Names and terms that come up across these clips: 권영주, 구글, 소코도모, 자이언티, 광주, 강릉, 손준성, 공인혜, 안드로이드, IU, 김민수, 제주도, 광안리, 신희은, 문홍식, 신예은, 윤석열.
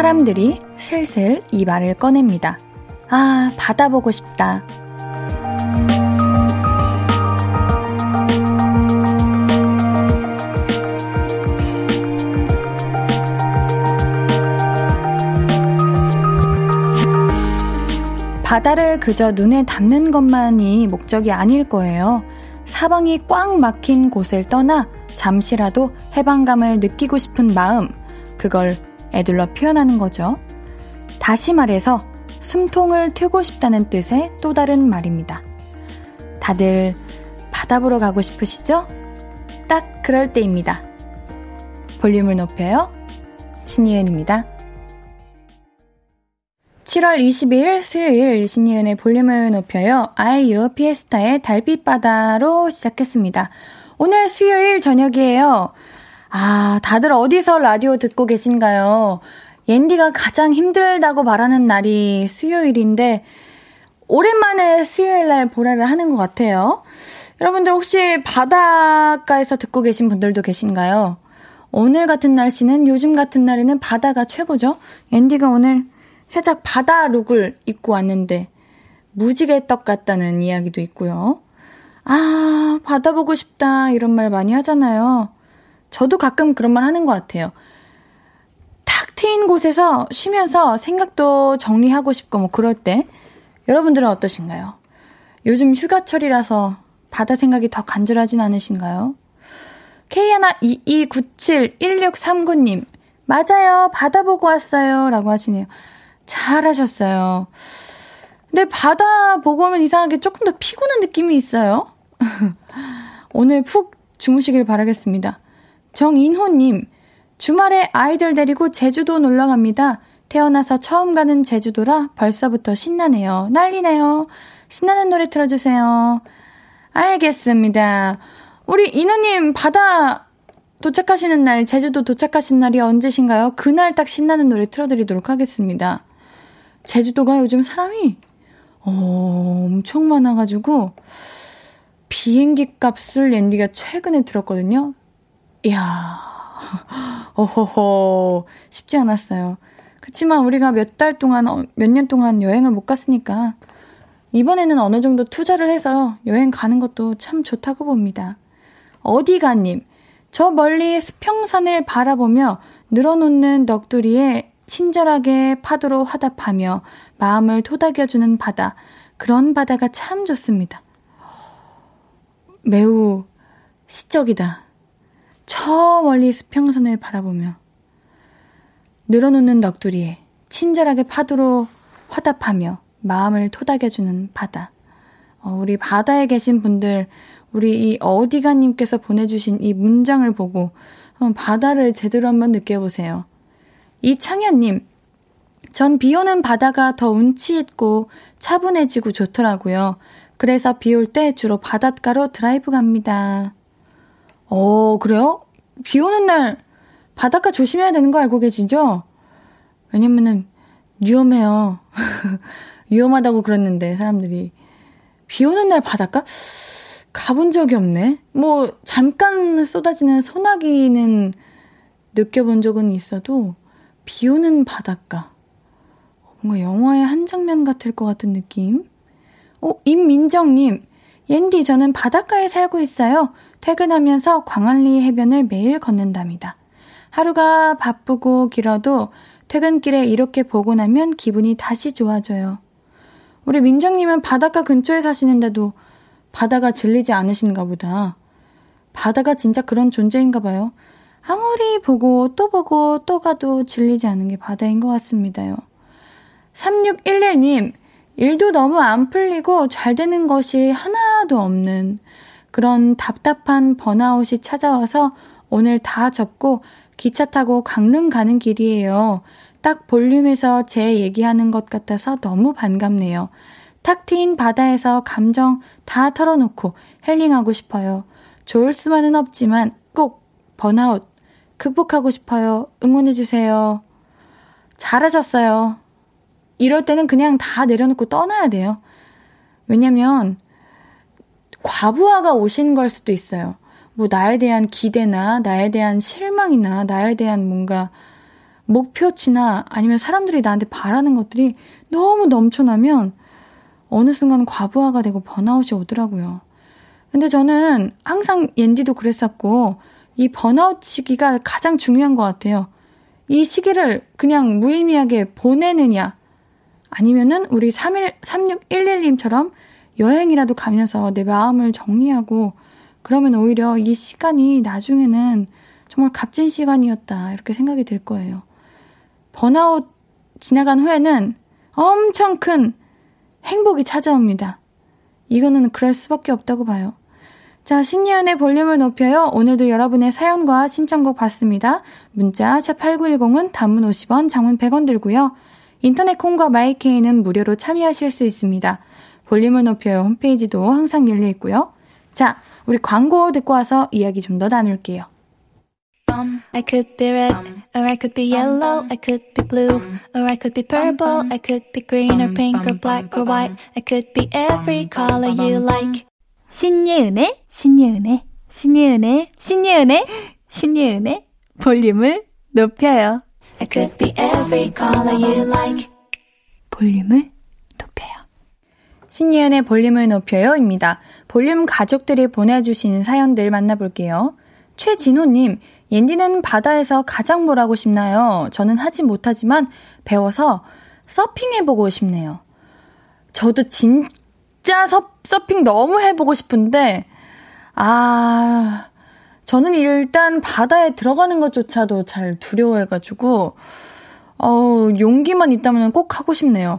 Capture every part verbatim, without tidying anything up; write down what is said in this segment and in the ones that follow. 사람들이 슬슬 이 말을 꺼냅니다. 아, 바다 보고 싶다. 바다를 그저 눈에 담는 것만이 목적이 아닐 거예요. 사방이 꽉 막힌 곳을 떠나 잠시라도 해방감을 느끼고 싶은 마음, 그걸 애둘러 표현하는 거죠. 다시 말해서 숨통을 트고 싶다는 뜻의 또 다른 말입니다. 다들 바다 보러 가고 싶으시죠? 딱 그럴 때입니다. 볼륨을 높여요. 신희은입니다. 칠월 이십이일 수요일 신희은의 볼륨을 높여요. 아이유 피에스타의 달빛바다로 시작했습니다. 오늘 수요일 저녁이에요. 아, 다들 어디서 라디오 듣고 계신가요? 옌디가 가장 힘들다고 말하는 날이 수요일인데 오랜만에 수요일날 보라를 하는 것 같아요. 여러분들 혹시 바닷가에서 듣고 계신 분들도 계신가요? 오늘 같은 날씨는 요즘 같은 날에는 바다가 최고죠. 옌디가 오늘 살짝 바다 룩을 입고 왔는데 무지개 떡 같다는 이야기도 있고요. 아, 바다 보고 싶다 이런 말 많이 하잖아요. 저도 가끔 그런 말 하는 것 같아요. 탁 트인 곳에서 쉬면서 생각도 정리하고 싶고 뭐 그럴 때 여러분들은 어떠신가요? 요즘 휴가철이라서 바다 생각이 더 간절하진 않으신가요? 케이 일 이이구칠일육삼구님 맞아요, 바다 보고 왔어요 라고 하시네요. 잘하셨어요. 근데 바다 보고 오면 이상하게 조금 더 피곤한 느낌이 있어요. 오늘 푹 주무시길 바라겠습니다. 정인호님, 주말에 아이들 데리고 제주도 놀러갑니다. 태어나서 처음 가는 제주도라 벌써부터 신나네요. 난리네요. 신나는 노래 틀어주세요. 알겠습니다. 우리 인호님, 바다 도착하시는 날, 제주도 도착하신 날이 언제신가요? 그날 딱 신나는 노래 틀어드리도록 하겠습니다. 제주도가 요즘 사람이 엄청 많아가지고 비행기 값을 앤디가 최근에 들었거든요. 이야, 어허허, 쉽지 않았어요. 그치만 우리가 몇 달 동안, 몇 년 동안 여행을 못 갔으니까 이번에는 어느 정도 투자를 해서 여행 가는 것도 참 좋다고 봅니다. 어디가님, 저 멀리 수평산을 바라보며 늘어놓는 넋두리에 친절하게 파도로 화답하며 마음을 토닥여주는 바다, 그런 바다가 참 좋습니다. 매우 시적이다. 저 멀리 수평선을 바라보며 늘어놓는 넋두리에 친절하게 파도로 화답하며 마음을 토닥여주는 바다. 어, 우리 바다에 계신 분들, 우리 이 어디가님께서 보내주신 이 문장을 보고 한번 바다를 제대로 한번 느껴보세요. 이창현님, 전 비오는 바다가 더 운치있고 차분해지고 좋더라고요. 그래서 비올 때 주로 바닷가로 드라이브 갑니다. 어, 그래요? 비 오는 날 바닷가 조심해야 되는 거 알고 계시죠? 왜냐면은 위험해요. 위험하다고 그랬는데 사람들이. 비 오는 날 바닷가? 가본 적이 없네. 뭐 잠깐 쏟아지는 소나기는 느껴본 적은 있어도 비 오는 바닷가. 뭔가 영화의 한 장면 같을 것 같은 느낌? 어, 임민정님, 옌디, 저는 바닷가에 살고 있어요. 퇴근하면서 광안리 해변을 매일 걷는답니다. 하루가 바쁘고 길어도 퇴근길에 이렇게 보고 나면 기분이 다시 좋아져요. 우리 민정님은 바닷가 근처에 사시는데도 바다가 질리지 않으신가 보다. 바다가 진짜 그런 존재인가 봐요. 아무리 보고 또 보고 또 가도 질리지 않은 게 바다인 것 같습니다요. 삼육일일님, 일도 너무 안 풀리고 잘 되는 것이 하나도 없는 그런 답답한 번아웃이 찾아와서 오늘 다 접고 기차 타고 강릉 가는 길이에요. 딱 볼륨에서 제 얘기하는 것 같아서 너무 반갑네요. 탁 트인 바다에서 감정 다 털어놓고 힐링하고 싶어요. 좋을 수만은 없지만 꼭 번아웃 극복하고 싶어요. 응원해주세요. 잘하셨어요. 이럴 때는 그냥 다 내려놓고 떠나야 돼요. 왜냐면 과부하가 오신 걸 수도 있어요. 뭐 나에 대한 기대나 나에 대한 실망이나 나에 대한 뭔가 목표치나 아니면 사람들이 나한테 바라는 것들이 너무 넘쳐나면 어느 순간 과부하가 되고 번아웃이 오더라고요. 근데 저는 항상 옌디도 그랬었고 이 번아웃 시기가 가장 중요한 것 같아요. 이 시기를 그냥 무의미하게 보내느냐 아니면은 우리 삼일, 삼육일일님처럼 여행이라도 가면서 내 마음을 정리하고 그러면 오히려 이 시간이 나중에는 정말 값진 시간이었다 이렇게 생각이 들 거예요. 번아웃 지나간 후에는 엄청 큰 행복이 찾아옵니다. 이거는 그럴 수밖에 없다고 봐요. 자, 신예은의 볼륨을 높여요. 오늘도 여러분의 사연과 신청곡 받습니다. 문자 샵팔구일공은 단문 오십 원, 장문 백 원 들고요. 인터넷 콩과 마이케이는 무료로 참여하실 수 있습니다. 볼륨을 높여요 홈페이지도 항상 열려 있고요. 자, 우리 광고 듣고 와서 이야기 좀 더 나눌게요. I could be red, or I could be yellow, I could be blue, or I could be purple, I could be green or pink or black or white, I could be every color you like. 신예은의, 신예은의, 신예은의, 신예은의, 신예은의 볼륨을 높여요. I could be every color you like. 볼륨을 높여요. 신예은의 볼륨을 높여요입니다. 볼륨 가족들이 보내주시는 사연들 만나볼게요. 최진호님, 옌디는 바다에서 가장 뭘 하고 싶나요? 저는 하지 못하지만 배워서 서핑해보고 싶네요. 저도 진짜 서, 서핑 너무 해보고 싶은데 아 저는 일단 바다에 들어가는 것조차도 잘 두려워해가지고 어, 용기만 있다면 꼭 하고 싶네요.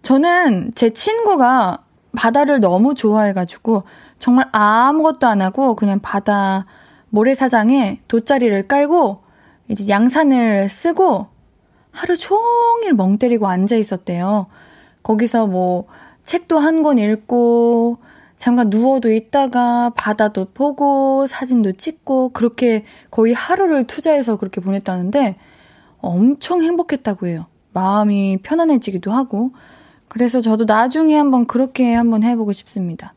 저는 제 친구가 바다를 너무 좋아해가지고 정말 아무것도 안 하고 그냥 바다 모래사장에 돗자리를 깔고 이제 양산을 쓰고 하루 종일 멍 때리고 앉아 있었대요. 거기서 뭐 책도 한 권 읽고 잠깐 누워도 있다가 바다도 보고 사진도 찍고 그렇게 거의 하루를 투자해서 그렇게 보냈다는데 엄청 행복했다고 해요. 마음이 편안해지기도 하고. 그래서 저도 나중에 한번 그렇게 한번 해보고 싶습니다.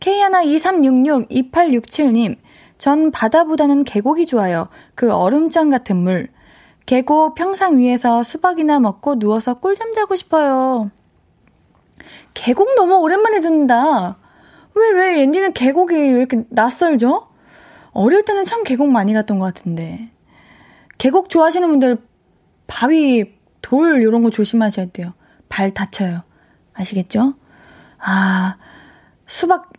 케이 일 이삼육육 이팔육칠님 전 바다보다는 계곡이 좋아요. 그 얼음장 같은 물. 계곡 평상 위에서 수박이나 먹고 누워서 꿀잠 자고 싶어요. 계곡 너무 오랜만에 듣는다. 왜, 왜, 앤디는 계곡이 왜 이렇게 낯설죠? 어릴 때는 참 계곡 많이 갔던 것 같은데. 계곡 좋아하시는 분들 바위, 돌 이런 거 조심하셔야 돼요. 발 다쳐요. 아시겠죠? 아, 수박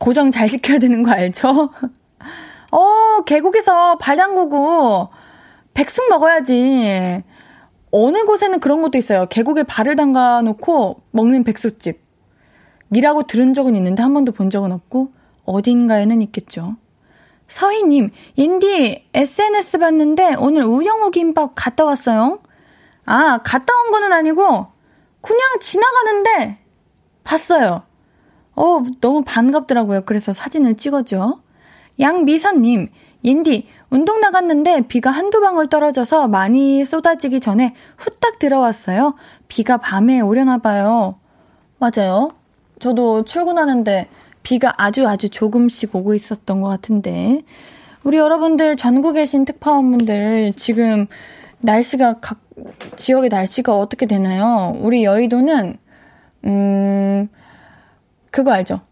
고정 잘 지켜야 되는 거 알죠? 어, 계곡에서 발 담그고 백숙 먹어야지. 어느 곳에는 그런 것도 있어요. 계곡에 발을 담가 놓고 먹는 백숙집 이라고 들은 적은 있는데 한 번도 본 적은 없고 어딘가에는 있겠죠. 서희님, 인디 에스엔에스 봤는데 오늘 우영우 김밥 갔다 왔어요. 아, 갔다 온 거는 아니고 그냥 지나가는데 봤어요. 어, 너무 반갑더라고요. 그래서 사진을 찍었죠. 양미선님, 옌디 운동 나갔는데 비가 한두 방울 떨어져서 많이 쏟아지기 전에 후딱 들어왔어요. 비가 밤에 오려나 봐요. 맞아요. 저도 출근하는데 비가 아주 아주 조금씩 오고 있었던 것 같은데 우리 여러분들 전국에 계신 특파원분들 지금 날씨가 각 지역의 날씨가 어떻게 되나요? 우리 여의도는 음 그거 알죠?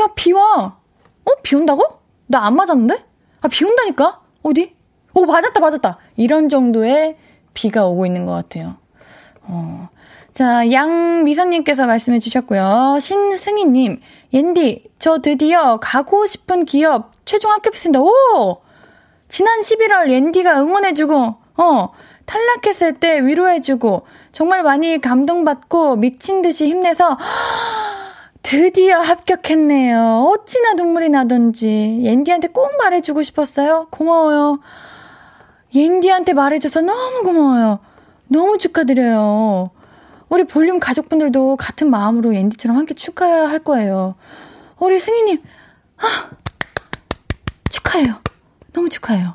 야, 비 와! 어? 비 온다고? 나 안 맞았는데? 아, 비 온다니까? 어디? 오, 맞았다, 맞았다. 이런 정도의 비가 오고 있는 것 같아요. 어. 자, 양미선님께서 말씀해 주셨고요. 신승희님, 옌디, 저 드디어 가고 싶은 기업 최종 합격했습니다. 오! 지난 십일월 옌디가 응원해주고, 어, 탈락했을 때 위로해주고, 정말 많이 감동받고, 미친 듯이 힘내서, 드디어 합격했네요. 어찌나 눈물이 나던지. 옌디한테 꼭 말해주고 싶었어요. 고마워요. 옌디한테 말해줘서 너무 고마워요. 너무 축하드려요. 우리 볼륨 가족분들도 같은 마음으로 옌디처럼 함께 축하할 거예요. 우리 승희님, 아, 축하해요. 너무 축하해요.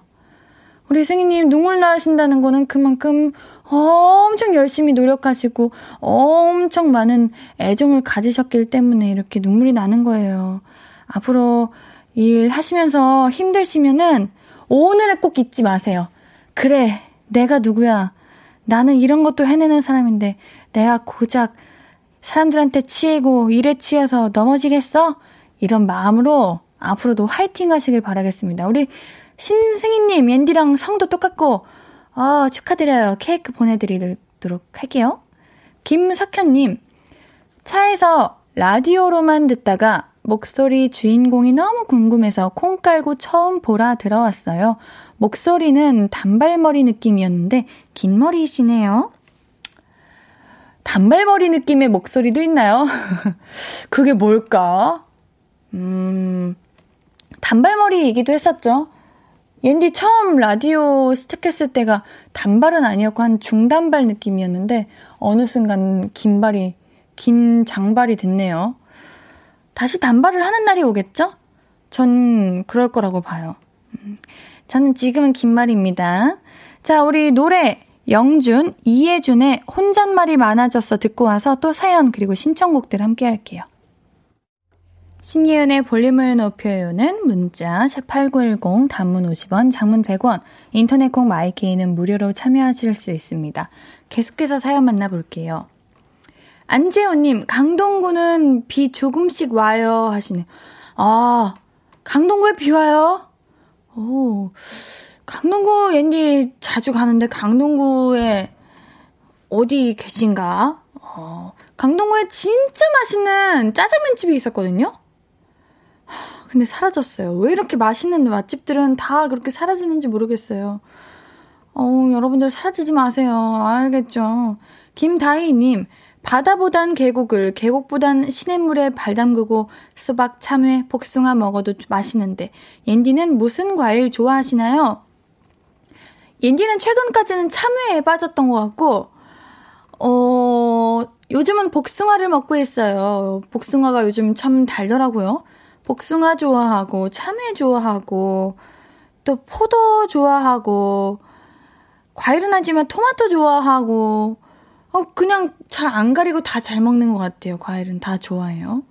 우리 승희님 눈물 나신다는 거는 그만큼 엄청 열심히 노력하시고 엄청 많은 애정을 가지셨기 때문에 이렇게 눈물이 나는 거예요. 앞으로 일하시면서 힘드시면은 오늘을 꼭 잊지 마세요. 그래, 내가 누구야. 나는 이런 것도 해내는 사람인데 내가 고작 사람들한테 치이고 일에 치여서 넘어지겠어? 이런 마음으로 앞으로도 화이팅 하시길 바라겠습니다. 우리 신승희님, 옌디랑 성도 똑같고 아, 축하드려요. 케이크 보내드리도록 할게요. 김석현님, 차에서 라디오로만 듣다가 목소리 주인공이 너무 궁금해서 콩 깔고 처음 보라 들어왔어요. 목소리는 단발머리 느낌이었는데 긴 머리이시네요. 단발머리 느낌의 목소리도 있나요? 그게 뭘까? 음, 단발머리이기도 했었죠. 옌디 처음 라디오 시작했을 때가 단발은 아니었고 한 중단발 느낌이었는데 어느 순간 긴 발이, 긴 장발이 됐네요. 다시 단발을 하는 날이 오겠죠? 전 그럴 거라고 봐요. 저는 지금은 긴말입니다. 자, 우리 노래 영준, 이예준의 혼잣말이 많아졌어 듣고 와서 또 사연 그리고 신청곡들 함께 할게요. 신예은의 볼륨을 높여요는 문자 샵팔구일공, 단문 오십 원, 장문 백 원, 인터넷 콩 마이케이는 무료로 참여하실 수 있습니다. 계속해서 사연 만나볼게요. 안재호님, 강동구는 비 조금씩 와요 하시네요. 아, 강동구에 비 와요? 오, 강동구 옌디 자주 가는데 강동구에 어디 계신가? 어, 강동구에 진짜 맛있는 짜장면집이 있었거든요? 하, 근데 사라졌어요. 왜 이렇게 맛있는 맛집들은 다 그렇게 사라지는지 모르겠어요. 어, 여러분들 사라지지 마세요. 알겠죠? 김다희님, 바다보단 계곡을, 계곡보단 시냇물에 발 담그고 수박, 참외, 복숭아 먹어도 맛있는데 옌디는 무슨 과일 좋아하시나요? 옌디는 최근까지는 참외에 빠졌던 것 같고 어, 요즘은 복숭아를 먹고 있어요. 복숭아가 요즘 참 달더라고요. 복숭아 좋아하고 참외 좋아하고 또 포도 좋아하고 과일은 하지만 토마토 좋아하고 어, 그냥 잘 안 가리고 다 잘 먹는 것 같아요. 과일은 다 좋아해요.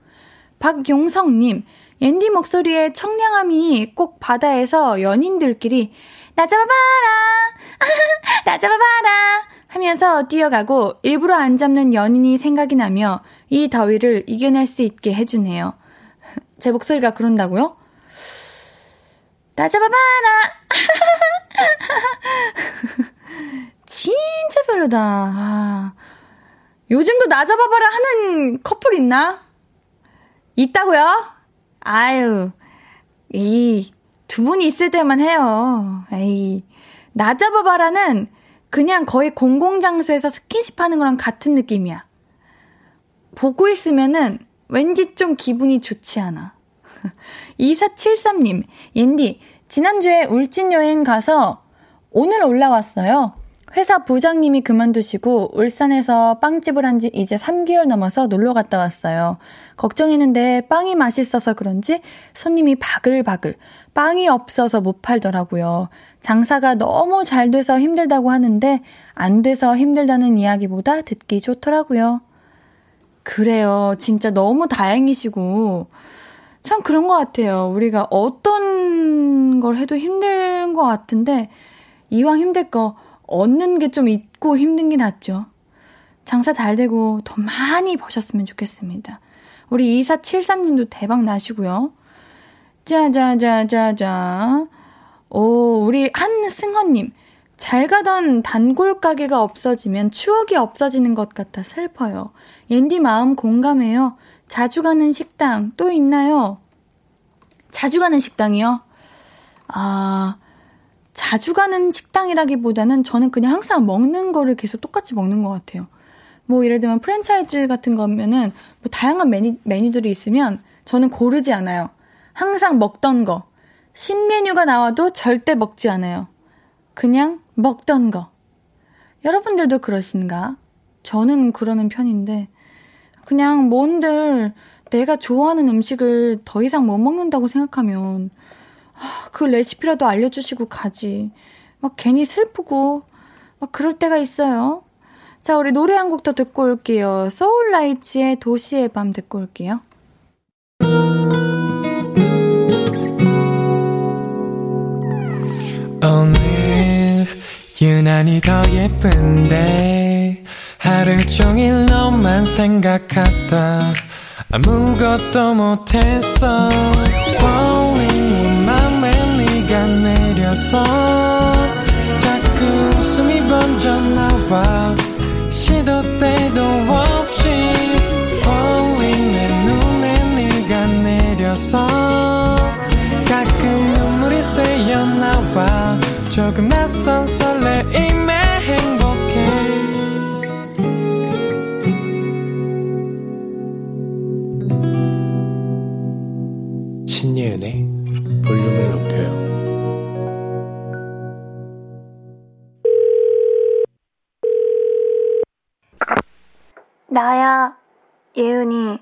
박용성님, 옌디 목소리에 청량함이 꼭 바다에서 연인들끼리 나 잡아봐라, 나 잡아봐라 하면서 뛰어가고 일부러 안 잡는 연인이 생각이 나며 이 더위를 이겨낼 수 있게 해주네요. 제 목소리가 그런다고요? 나 잡아봐라. 진짜 별로다. 아, 요즘도 나 잡아봐라 하는 커플 있나? 있다고요? 아유, 이 두 분이 있을 때만 해요. 에이, 나 잡아봐라는 그냥 거의 공공장소에서 스킨십 하는 거랑 같은 느낌이야. 보고 있으면은 왠지 좀 기분이 좋지 않아. 이사칠삼님, 옌디, 지난주에 울진 여행 가서 오늘 올라왔어요. 회사 부장님이 그만두시고 울산에서 빵집을 한 지 이제 삼 개월 넘어서 놀러 갔다 왔어요. 걱정했는데 빵이 맛있어서 그런지 손님이 바글바글, 빵이 없어서 못 팔더라고요. 장사가 너무 잘 돼서 힘들다고 하는데 안 돼서 힘들다는 이야기보다 듣기 좋더라고요. 그래요. 진짜 너무 다행이시고 참 그런 것 같아요. 우리가 어떤 걸 해도 힘든 것 같은데 이왕 힘들 거 얻는 게 좀 있고 힘든 게 낫죠. 장사 잘 되고 더 많이 버셨으면 좋겠습니다. 우리 이사칠삼님도 대박 나시고요. 짜자자자자. 오, 우리 한승헌님. 잘 가던 단골 가게가 없어지면 추억이 없어지는 것 같아 슬퍼요. 옌디 마음 공감해요. 자주 가는 식당 또 있나요? 자주 가는 식당이요? 아... 자주 가는 식당이라기보다는 저는 그냥 항상 먹는 거를 계속 똑같이 먹는 것 같아요. 뭐 예를 들면 프랜차이즈 같은 거면은 뭐 다양한 메뉴, 메뉴들이 있으면 저는 고르지 않아요. 항상 먹던 거. 신메뉴가 나와도 절대 먹지 않아요. 그냥 먹던 거. 여러분들도 그러신가? 저는 그러는 편인데 그냥 뭔들 내가 좋아하는 음식을 더 이상 못 먹는다고 생각하면 그 레시피라도 알려주시고 가지. 막 괜히 슬프고 막 그럴 때가 있어요. 자, 우리 노래 한 곡 더 듣고 올게요. 소울라이츠의 도시의 밤 듣고 올게요. 오늘 유난히 시간이 더 예쁜데 하루 종일 너만 생각하다 아무것도 못했어. Falling 내 맘에 네가 내려서 자꾸 웃음이 번져 나와 시도 때도 없이. Falling 내 눈에 네가 내려서 가끔 눈물이 새어 나와 조금 낯선 설레임에 행복해. 신예은의 볼륨을 높여요. 나야, 예은이.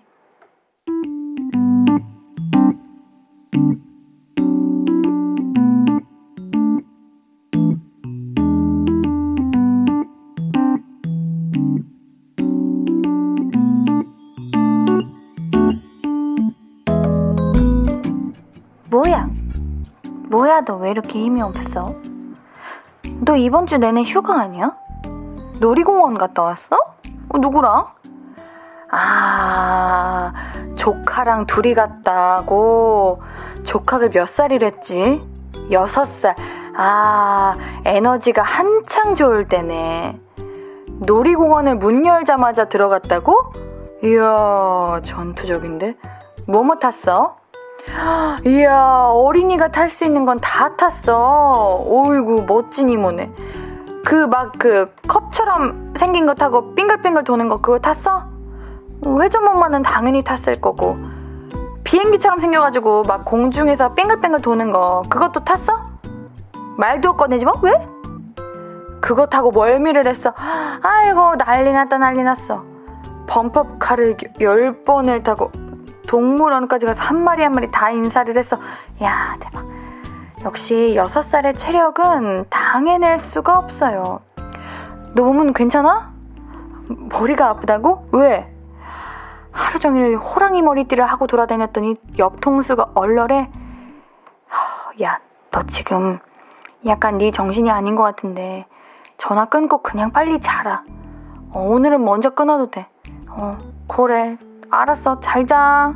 너 왜 이렇게 힘이 없어? 너 이번 주 내내 휴가 아니야? 놀이공원 갔다 왔어? 어, 누구랑? 아, 조카랑 둘이 갔다고. 조카가 몇 살이랬지? 여섯 살. 아, 에너지가 한창 좋을 때네. 놀이공원을 문 열자마자 들어갔다고? 이야, 전투적인데. 뭐뭐 탔어? 이야, 어린이가 탈 수 있는 건 다 탔어. 오이구, 멋진 이모네. 그 막 그 컵처럼 생긴 거 타고 빙글빙글 도는 거 그거 탔어? 회전 목마는 당연히 탔을 거고, 비행기처럼 생겨가지고 막 공중에서 빙글빙글 도는 거 그것도 탔어? 말도 꺼내지 마. 왜? 그거 타고 멀미를 했어. 아이고, 난리 났다 난리 났어. 범퍼카를 열 번을 타고 동물원까지 가서 한 마리 한 마리 다 인사를 했어. 이야, 대박. 역시 여섯 살의 체력은 당해낼 수가 없어요. 너 몸은 괜찮아? 머리가 아프다고? 왜? 하루 종일 호랑이 머리띠를 하고 돌아다녔더니 옆 통수가 얼얼해. 야, 너 지금 약간 네 정신이 아닌 것 같은데 전화 끊고 그냥 빨리 자라. 어, 오늘은 먼저 끊어도 돼. 어, 그래. 알았어, 잘 자.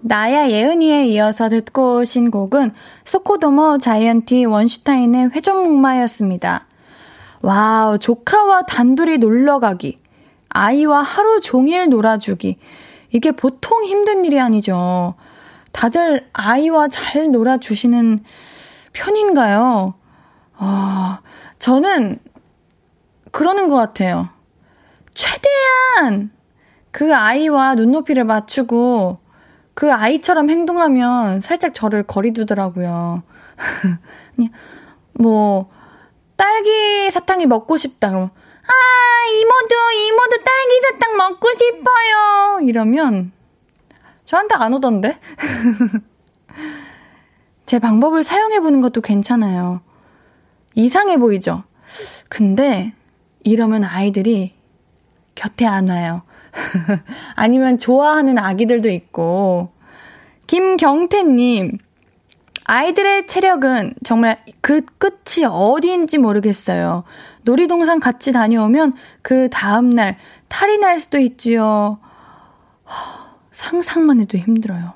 나야, 예은이에 이어서 듣고 오신 곡은 소코도모, 자이언티, 원슈타인의 회전목마였습니다. 와우, 조카와 단둘이 놀러가기, 아이와 하루 종일 놀아주기, 이게 보통 힘든 일이 아니죠. 다들 아이와 잘 놀아주시는 편인가요? 아, 저는 그러는 것 같아요. 최대한 그 아이와 눈높이를 맞추고 그 아이처럼 행동하면 살짝 저를 거리두더라고요. 뭐 딸기 사탕이 먹고 싶다 그러면, 아, 이모도 이모도 딸기 사탕 먹고 싶어요 이러면 저한테 안 오던데. 제 방법을 사용해보는 것도 괜찮아요. 이상해 보이죠? 근데 이러면 아이들이 곁에 안 와요. 아니면 좋아하는 아기들도 있고. 김경태님, 아이들의 체력은 정말 그 끝이 어디인지 모르겠어요. 놀이동산 같이 다녀오면 그 다음날 탈이 날 수도 있지요. 상상만 해도 힘들어요.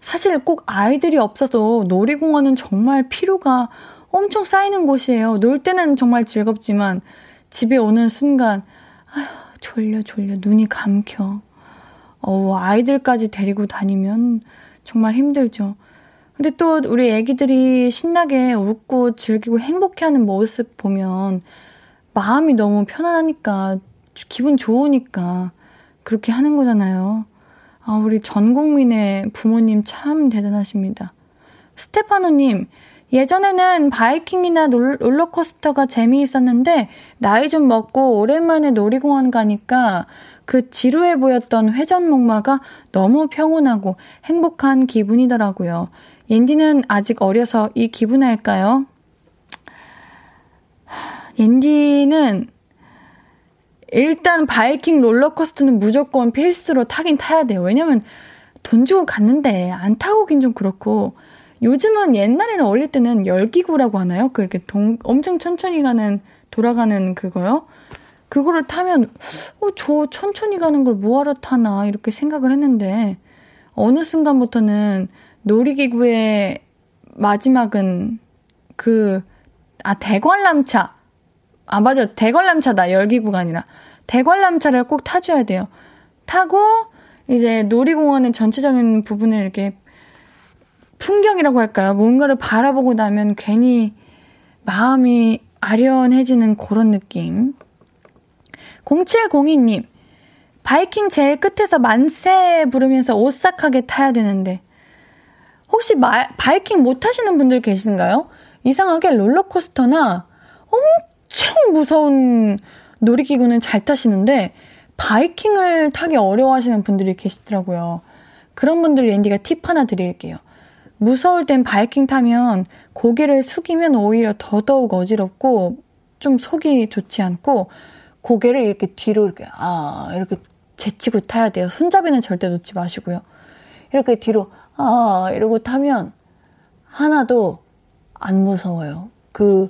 사실 꼭 아이들이 없어서 놀이공원은 정말 피로가 엄청 쌓이는 곳이에요. 놀 때는 정말 즐겁지만 집에 오는 순간 아휴, 졸려 졸려 눈이 감겨. 어, 아이들까지 데리고 다니면 정말 힘들죠. 근데 또 우리 애기들이 신나게 웃고 즐기고 행복해하는 모습 보면 마음이 너무 편안하니까, 기분 좋으니까 그렇게 하는 거잖아요. 아, 우리 전 국민의 부모님 참 대단하십니다. 스테파노님, 예전에는 바이킹이나 롤러코스터가 재미있었는데 나이 좀 먹고 오랜만에 놀이공원 가니까 그 지루해 보였던 회전목마가 너무 평온하고 행복한 기분이더라고요. 옌디는 아직 어려서 이 기분 알까요? 옌디는 일단 바이킹 롤러코스터는 무조건 필수로 타긴 타야 돼요. 왜냐면 돈 주고 갔는데 안 타고 오긴 좀 그렇고, 요즘은 옛날에는 어릴 때는 열기구라고 하나요? 그 이렇게 동, 엄청 천천히 가는, 돌아가는 그거요? 그거를 타면, 어, 저 천천히 가는 걸 뭐하러 타나, 이렇게 생각을 했는데, 어느 순간부터는 놀이기구의 마지막은 그, 아, 대관람차. 아, 맞아. 대관람차다. 열기구가 아니라. 대관람차를 꼭 타줘야 돼요. 타고, 이제 놀이공원의 전체적인 부분을 이렇게 풍경이라고 할까요? 뭔가를 바라보고 나면 괜히 마음이 아련해지는 그런 느낌. 공칠공이 님, 바이킹 제일 끝에서 만세 부르면서 오싹하게 타야 되는데, 혹시 마, 바이킹 못 타시는 분들 계신가요? 이상하게 롤러코스터나 엄청 무서운 놀이기구는 잘 타시는데 바이킹을 타기 어려워하시는 분들이 계시더라고요. 그런 분들 앤디가 팁 하나 드릴게요. 무서울 땐 바이킹 타면 고개를 숙이면 오히려 더더욱 어지럽고 좀 속이 좋지 않고 고개를 이렇게 뒤로 이렇게 아 이렇게 제치고 타야 돼요. 손잡이는 절대 놓지 마시고요. 이렇게 뒤로 아 이러고 타면 하나도 안 무서워요. 그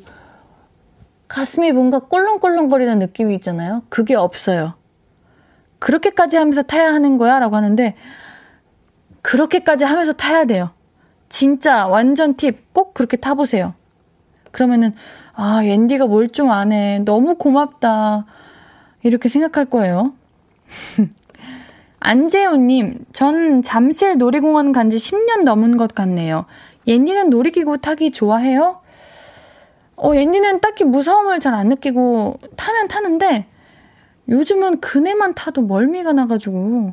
가슴이 뭔가 꿀렁꿀렁거리는 느낌이 있잖아요. 그게 없어요. 그렇게까지 하면서 타야 하는 거야? 라고 하는데 그렇게까지 하면서 타야 돼요. 진짜 완전 팁 꼭 그렇게 타보세요. 그러면은 아 앤디가 뭘 좀 안 해. 너무 고맙다. 이렇게 생각할 거예요. 안재우님, 전 잠실 놀이공원 간 지 십 년 넘은 것 같네요. 옌디는 놀이기구 타기 좋아해요? 어, 옌디는 딱히 무서움을 잘 안 느끼고 타면 타는데 요즘은 그네만 타도 멀미가 나가지고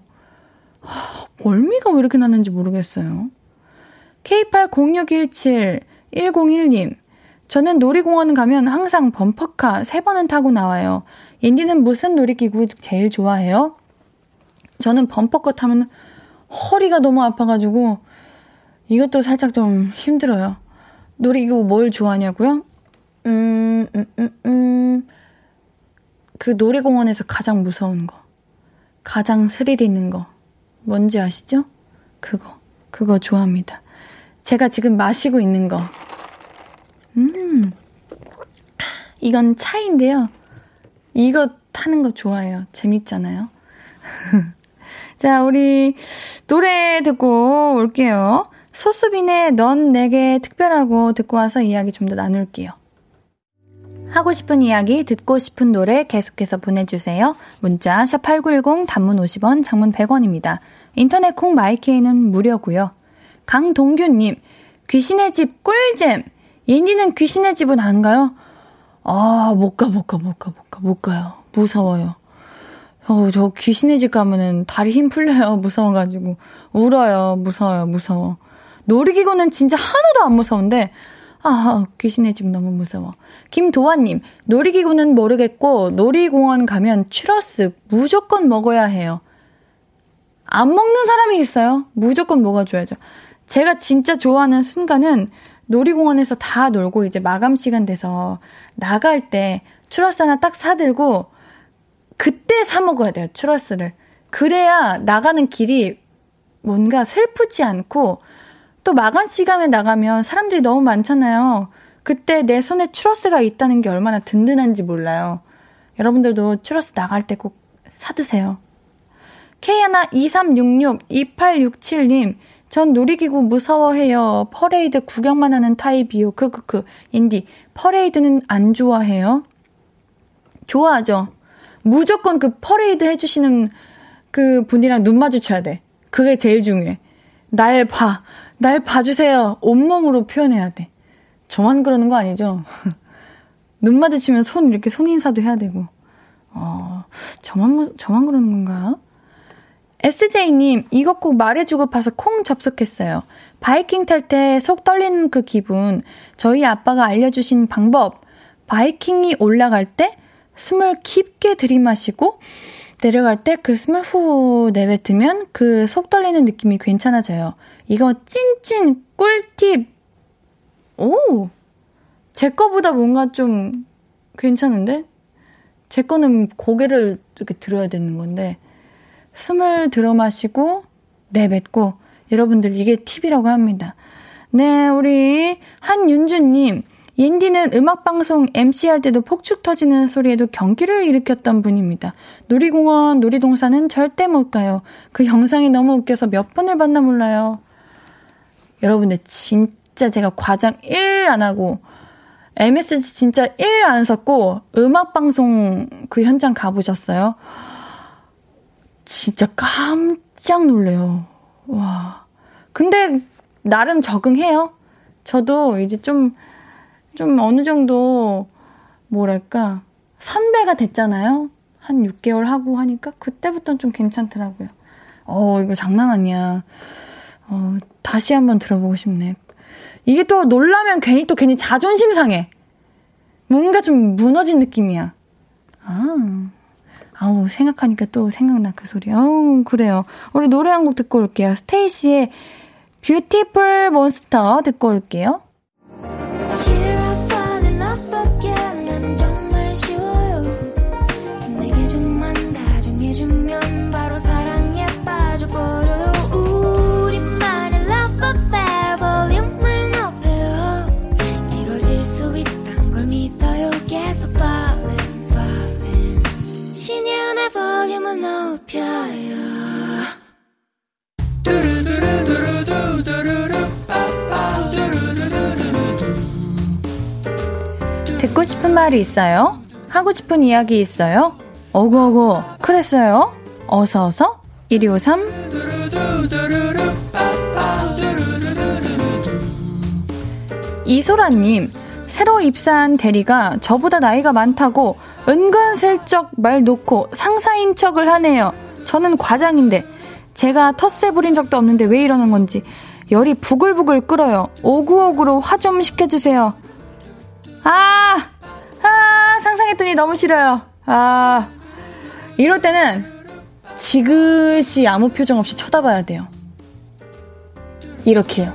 하, 멀미가 왜 이렇게 나는지 모르겠어요. 케이 팔 공육일칠 일공일 님, 저는 놀이공원 가면 항상 범퍼카 세 번은 타고 나와요. 옌디는 무슨 놀이기구 제일 좋아해요? 저는 범퍼카 타면 허리가 너무 아파가지고 이것도 살짝 좀 힘들어요. 놀이기구 뭘 좋아하냐고요? 음, 음, 음, 음. 그 놀이공원에서 가장 무서운 거. 가장 스릴 있는 거. 뭔지 아시죠? 그거. 그거 좋아합니다. 제가 지금 마시고 있는 거. 음. 이건 차인데요. 이거 타는 거 좋아해요. 재밌잖아요. 자, 우리 노래 듣고 올게요. 소수빈의 넌 내게 특별하고 듣고 와서 이야기 좀 더 나눌게요. 하고 싶은 이야기, 듣고 싶은 노래 계속해서 보내주세요. 문자 샵팔구일공, 단문 오십 원, 장문 백 원입니다. 인터넷 콩 마이케이는 무료고요. 강동규님, 귀신의 집 꿀잼! 옌디는 귀신의 집은 안 가요? 아, 못 가, 못 가, 못 가, 못 가, 못 가요. 무서워요. 어, 저 귀신의 집 가면은 다리 힘 풀려요. 무서워가지고. 울어요. 무서워요. 무서워. 놀이기구는 진짜 하나도 안 무서운데 아 귀신의 집 너무 무서워. 김도환님, 놀이기구는 모르겠고 놀이공원 가면 추러스 무조건 먹어야 해요. 안 먹는 사람이 있어요? 무조건 먹어줘야죠. 제가 진짜 좋아하는 순간은 놀이공원에서 다 놀고 이제 마감 시간 돼서 나갈 때 추러스 하나 딱 사들고 그때 사 먹어야 돼요. 추러스를. 그래야 나가는 길이 뭔가 슬프지 않고 또 마감 시간에 나가면 사람들이 너무 많잖아요. 그때 내 손에 추러스가 있다는 게 얼마나 든든한지 몰라요. 여러분들도 추러스 나갈 때 꼭 사드세요. 케이 일 이삼육육 이팔육칠 님, 전 놀이기구 무서워해요. 퍼레이드 구경만 하는 타입이요. 크크크. 인디, 퍼레이드는 안 좋아해요? 좋아하죠. 무조건 그 퍼레이드 해주시는 그 분이랑 눈 마주쳐야 돼. 그게 제일 중요해. 날 봐. 날 봐주세요. 온몸으로 표현해야 돼. 저만 그러는 거 아니죠? 눈 마주치면 손 이렇게 손 인사도 해야 되고. 어, 저만, 저만 그러는 건가? 에스제이님, 이거 꼭 말해주고 봐서 콩 접속했어요. 바이킹 탈 때 속 떨리는 그 기분. 저희 아빠가 알려주신 방법. 바이킹이 올라갈 때 숨을 깊게 들이마시고 내려갈 때 그 숨을 후 내뱉으면 그 속 떨리는 느낌이 괜찮아져요. 이거 찐찐 꿀팁. 오, 제 거보다 뭔가 좀 괜찮은데? 제 거는 고개를 이렇게 들어야 되는 건데 숨을 들어 마시고 내뱉고 여러분들 이게 팁이라고 합니다. 네, 우리 한윤주님. 옌디는 음악방송 엠씨할 때도 폭죽 터지는 소리에도 경기를 일으켰던 분입니다. 놀이공원, 놀이동산은 절대 못 가요. 그 영상이 너무 웃겨서 몇 번을 봤나 몰라요. 여러분들 진짜 제가 과장 일 안 하고 엠에스지 진짜 일 안 썼고 음악방송 그 현장 가보셨어요? 진짜 깜짝 놀래요. 와. 근데 나름 적응해요. 저도 이제 좀 좀 어느 정도 뭐랄까 선배가 됐잖아요. 한 육 개월 하고 하니까 그때부터는 좀 괜찮더라고요. 어 이거 장난 아니야. 어 다시 한번 들어보고 싶네. 이게 또 놀라면 괜히 또 괜히 자존심 상해. 뭔가 좀 무너진 느낌이야. 아, 아우 생각하니까 또 생각나 그 소리. 아우 그래요. 우리 노래 한 곡 듣고 올게요. 스테이시의 뷰티풀 몬스터 듣고 올게요. 듣고 싶은 말이 있어요? 하고 싶은 이야기 있어요? 어구어구 그랬어요? 어서어서 일이오삼 이소라님 새로 입사한 대리가 저보다 나이가 많다고 은근슬쩍 말 놓고 상사인 척을 하네요. 저는 과장인데 제가 텃세 부린 적도 없는데 왜 이러는 건지 열이 부글부글 끓어요. 오구오구로 화 좀 시켜주세요. 아, 아 상상했더니 너무 싫어요. 아 이럴 때는 지그시 아무 표정 없이 쳐다봐야 돼요. 이렇게요.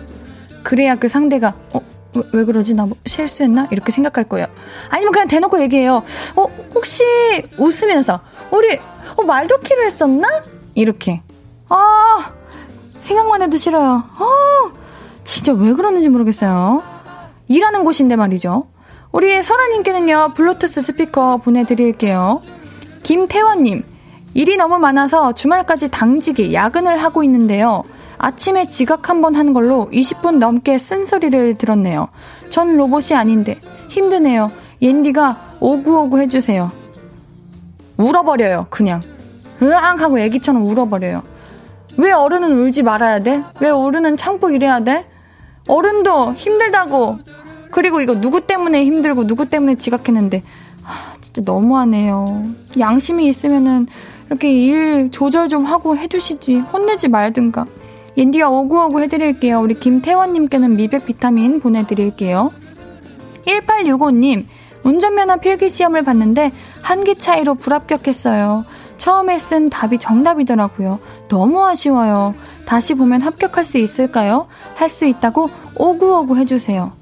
그래야 그 상대가 어? 왜, 왜 그러지? 나 뭐 실수했나? 이렇게 생각할 거예요. 아니면 그냥 대놓고 얘기해요. 어? 혹시 웃으면서 우리 어, 말도키로 했었나? 이렇게. 아 생각만 해도 싫어요. 아 진짜 왜 그러는지 모르겠어요. 일하는 곳인데 말이죠. 우리 설아님께는요 블루투스 스피커 보내드릴게요. 김태원님 일이 너무 많아서 주말까지 당직에 야근을 하고 있는데요. 아침에 지각 한번 한 걸로 이십 분 넘게 쓴소리를 들었네요. 전 로봇이 아닌데 힘드네요. 옌디가 오구오구 해주세요. 울어버려요. 그냥 으앙 하고 애기처럼 울어버려요. 왜 어른은 울지 말아야 돼? 왜 어른은 참고 일해야 돼? 어른도 힘들다고. 그리고 이거 누구 때문에 힘들고 누구 때문에 지각했는데 하, 진짜 너무하네요. 양심이 있으면은 이렇게 일 조절 좀 하고 해주시지 혼내지 말든가. 옌디가 오구오구 해드릴게요. 우리 김태원님께는 미백 비타민 보내드릴게요. 일팔육오님 운전면허 필기시험을 봤는데 한 개 차이로 불합격했어요. 처음에 쓴 답이 정답이더라고요. 너무 아쉬워요. 다시 보면 합격할 수 있을까요? 할 수 있다고 오구오구 해주세요.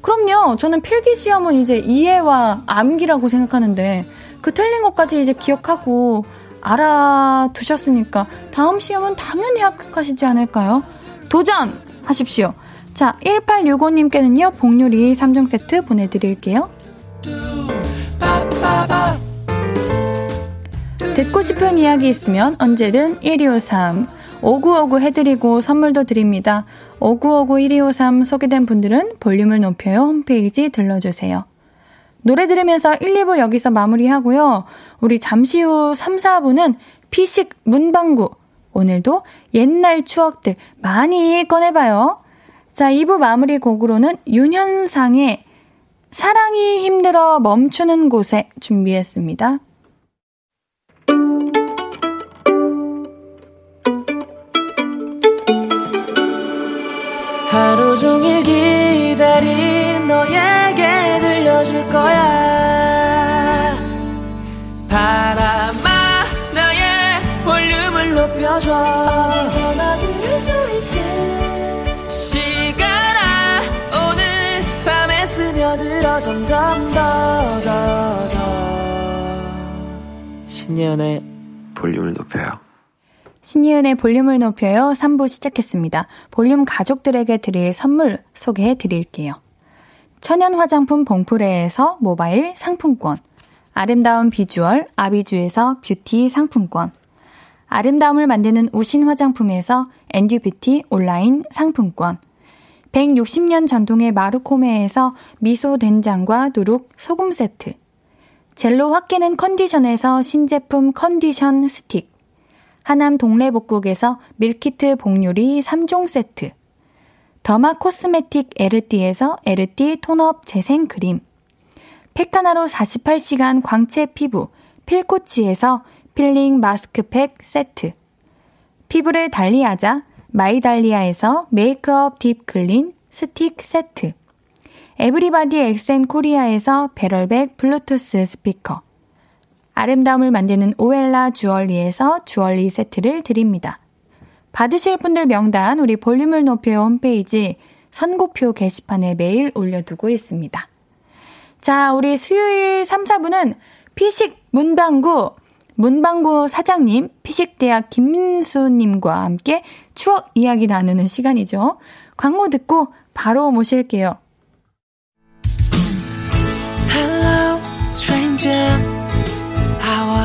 그럼요. 저는 필기시험은 이제 이해와 암기라고 생각하는데 그 틀린 것까지 이제 기억하고 알아두셨으니까 다음 시험은 당연히 합격하시지 않을까요? 도전하십시오. 자, 일팔육오님께는요. 복요리 삼 종 세트 보내드릴게요. 듣고 싶은 이야기 있으면 언제든 일이오삼 오구오구 해드리고 선물도 드립니다. 오구오구 일이오삼 소개된 분들은 볼륨을 높여요 홈페이지 들러주세요. 노래 들으면서 일, 이 부 여기서 마무리하고요. 우리 잠시 후 삼, 사 부는 피식 문방구 오늘도 옛날 추억들 많이 꺼내봐요. 자, 이 부 마무리 곡으로는 윤현상의 사랑이 힘들어 멈추는 곳에 준비했습니다. 하루 종일 기다린 너에게 들려줄 거야. 바람아 나의 볼륨을 높여줘. 어디서나 들을 수 있게. 시간아 오늘 밤에 스며들어 점점 더, 더, 더. 신예은의 볼륨을 높여요. 신희은의 볼륨을 높여요 삼 부 시작했습니다. 볼륨 가족들에게 드릴 선물 소개해 드릴게요. 천연 화장품 봉프레에서 모바일 상품권, 아름다운 비주얼 아비주에서 뷰티 상품권, 아름다움을 만드는 우신 화장품에서 엔듀뷰티 온라인 상품권, 백육십 년 전통의 마루코메에서 미소 된장과 누룩 소금 세트, 젤로 확 깨는 컨디션에서 신제품 컨디션 스틱, 하남 동래복국에서 밀키트 복요리 삼 종 세트, 더마 코스메틱 에르띠에서 에르띠 톤업 재생 크림, 팩하나로 사십팔 시간 광채 피부 필코치에서 필링 마스크팩 세트, 피부를 달리하자 마이달리아에서 메이크업 딥 클린 스틱 세트, 에브리바디 엑센 코리아에서 배럴백 블루투스 스피커, 아름다움을 만드는 오엘라 주얼리에서 주얼리 세트를 드립니다. 받으실 분들 명단 우리 볼륨을 높여 홈페이지 선고표 게시판에 매일 올려두고 있습니다. 자, 우리 수요일 삼, 사 부는 피식 문방구 문방구 사장님, 피식대학 김민수님과 함께 추억 이야기 나누는 시간이죠. 광고 듣고 바로 모실게요. Hello, stranger. How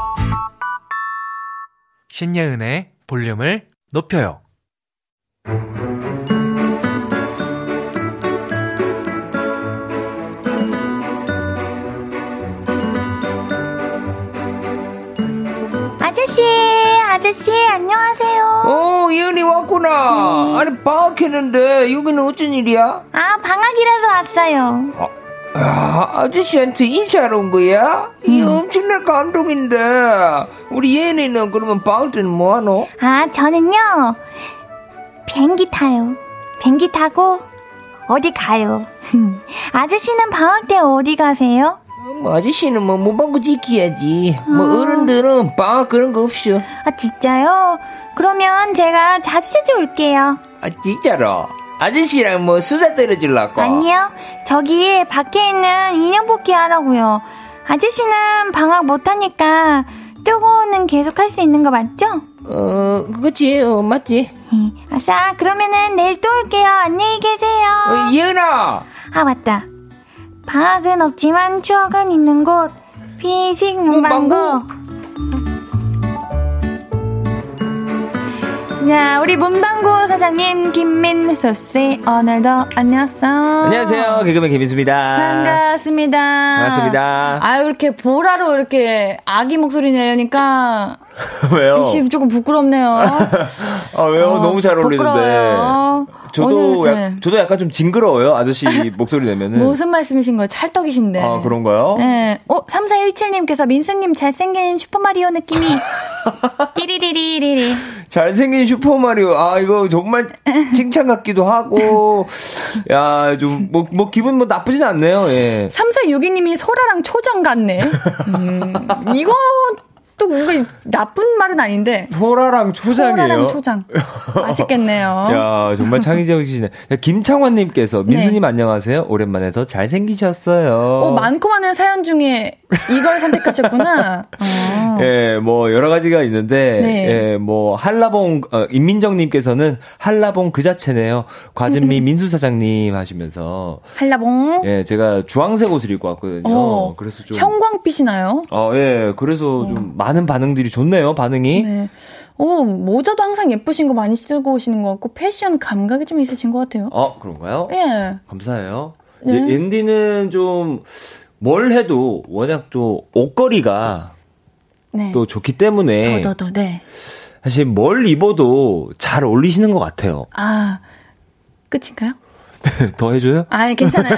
신예은의 볼륨을 높여요. 아저씨, 아저씨, 안녕하세요. 어, 예은이 왔구나. 네. 아니, 방학했는데, 여기는 어쩐 일이야? 아, 방학이라서 왔어요. 아, 아 아저씨한테 인사하러 온 거야? 음. 이 엄청난 감동인데. 우리 예은이는 그러면 방학 때는 뭐 하노? 아, 저는요, 비행기 타요. 비행기 타고, 어디 가요. 아저씨는 방학 때 어디 가세요? 뭐 아저씨는 뭐 문방구 지켜야지. 아. 뭐 어른들은 방학 그런 거 없어. 아 진짜요? 그러면 제가 자주 자주 올게요. 아 진짜로? 아저씨랑 뭐 수다 떨어질라고? 아니요. 저기 밖에 있는 인형 뽑기 하라고요. 아저씨는 방학 못하니까 쪼고는 계속 할 수 있는 거 맞죠? 어 그거지. 어, 맞지. 네. 아싸 그러면은 내일 또 올게요. 안녕히 계세요. 어, 예은아. 아 맞다. 방학은 없지만 추억은 있는 곳 피식 문방구. 자, 우리 문방구 사장님 김민수 씨 오늘도 안녕하세요. 안녕하세요. 개그맨 김민수입니다. 반갑습니다. 반갑습니다. 아유 이렇게 보라로 이렇게 아기 목소리 내려니까 왜요? 씨 조금 부끄럽네요. 아 왜요? 어, 너무 잘 어울리는데. 부끄러워요. 저도 오늘, 약, 네. 저도 약간 좀 징그러워요. 아저씨 목소리 내면은. 무슨 말씀이신 거예요? 찰떡이신데. 아 그런가요? 네. 어 삼사일칠님께서 민수님 잘생긴 슈퍼마리오 느낌이. 띠리리리리리. 잘생긴 슈퍼마리오. 아 이거 정말 칭찬 같기도 하고. 야 좀 뭐 뭐 기분 뭐 나쁘진 않네요. 예. 삼사육이님이 소라랑 초장 같네. 음, 이거. 또 뭔가 나쁜 말은 아닌데 소라랑 초장이에요. 소라랑 초장 맛있겠네요. 야 정말 창의적이시네. 김창환님께서 민수님 네. 안녕하세요. 오랜만에 더 잘생기셨어요. 어, 많고 많은 사연 중에 이걸 선택하셨구나. 어. 예, 뭐 여러 가지가 있는데 네. 예, 뭐 한라봉 어, 임민정님께서는 한라봉 그 자체네요. 과진미 민수 사장님 하시면서 한라봉. 예, 제가 주황색 옷을 입고 왔거든요. 어, 그래서 좀 형광빛이 나요. 어, 예, 그래서 어. 좀. 많은 반응들이 좋네요. 반응이. 네. 오, 모자도 항상 예쁘신 거 많이 쓰고 오시는 것 같고 패션 감각이 좀 있으신 것 같아요. 어, 그런가요? 예. 감사해요. 네. 예, 엔디는 좀 뭘 해도 워낙 좀 옷걸이가 네. 또 좋기 때문에 더, 더, 더, 네. 사실 뭘 입어도 잘 어울리시는 것 같아요. 아, 끝인가요? 더 해줘요? 아, 괜찮아요.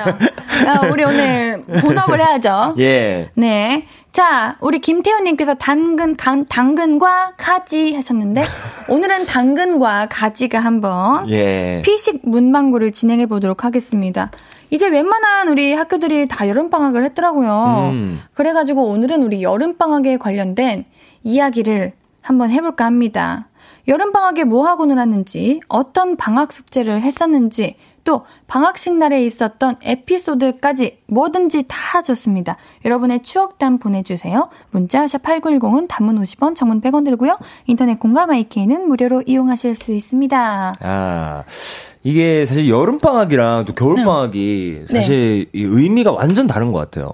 아, 우리 오늘 본업을 해야죠. 예. 네. 자, 우리 김태훈님께서 당근, 간, 당근과 가지 하셨는데, 오늘은 당근과 가지가 한번 예. 피식 문방구를 진행해 보도록 하겠습니다. 이제 웬만한 우리 학교들이 다 여름방학을 했더라고요. 음. 그래가지고 오늘은 우리 여름방학에 관련된 이야기를 한번 해볼까 합니다. 여름방학에 뭐하고 놀았는지, 어떤 방학 숙제를 했었는지, 또 방학식 날에 있었던 에피소드까지 뭐든지 다 좋습니다. 여러분의 추억담 보내주세요. 문자 샵 팔구일공은 단문 오십 원, 장문 백 원 들고요. 인터넷 공감 아이케이는 무료로 이용하실 수 있습니다. 아, 이게 사실 여름방학이랑 또 겨울방학이 네. 사실 네. 이 의미가 완전 다른 것 같아요.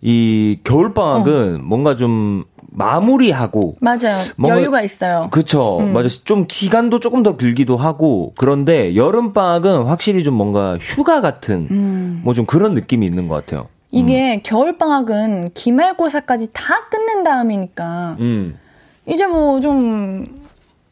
이 겨울방학은 어. 뭔가 좀 마무리하고 맞아요. 여유가 있어요. 그렇죠. 음. 맞아. 좀 기간도 조금 더 길기도 하고 그런데 여름 방학은 확실히 좀 뭔가 휴가 같은 음. 뭐 좀 그런 느낌이 있는 것 같아요. 이게 음. 겨울 방학은 기말고사까지 다 끝낸 다음이니까 음. 이제 뭐 좀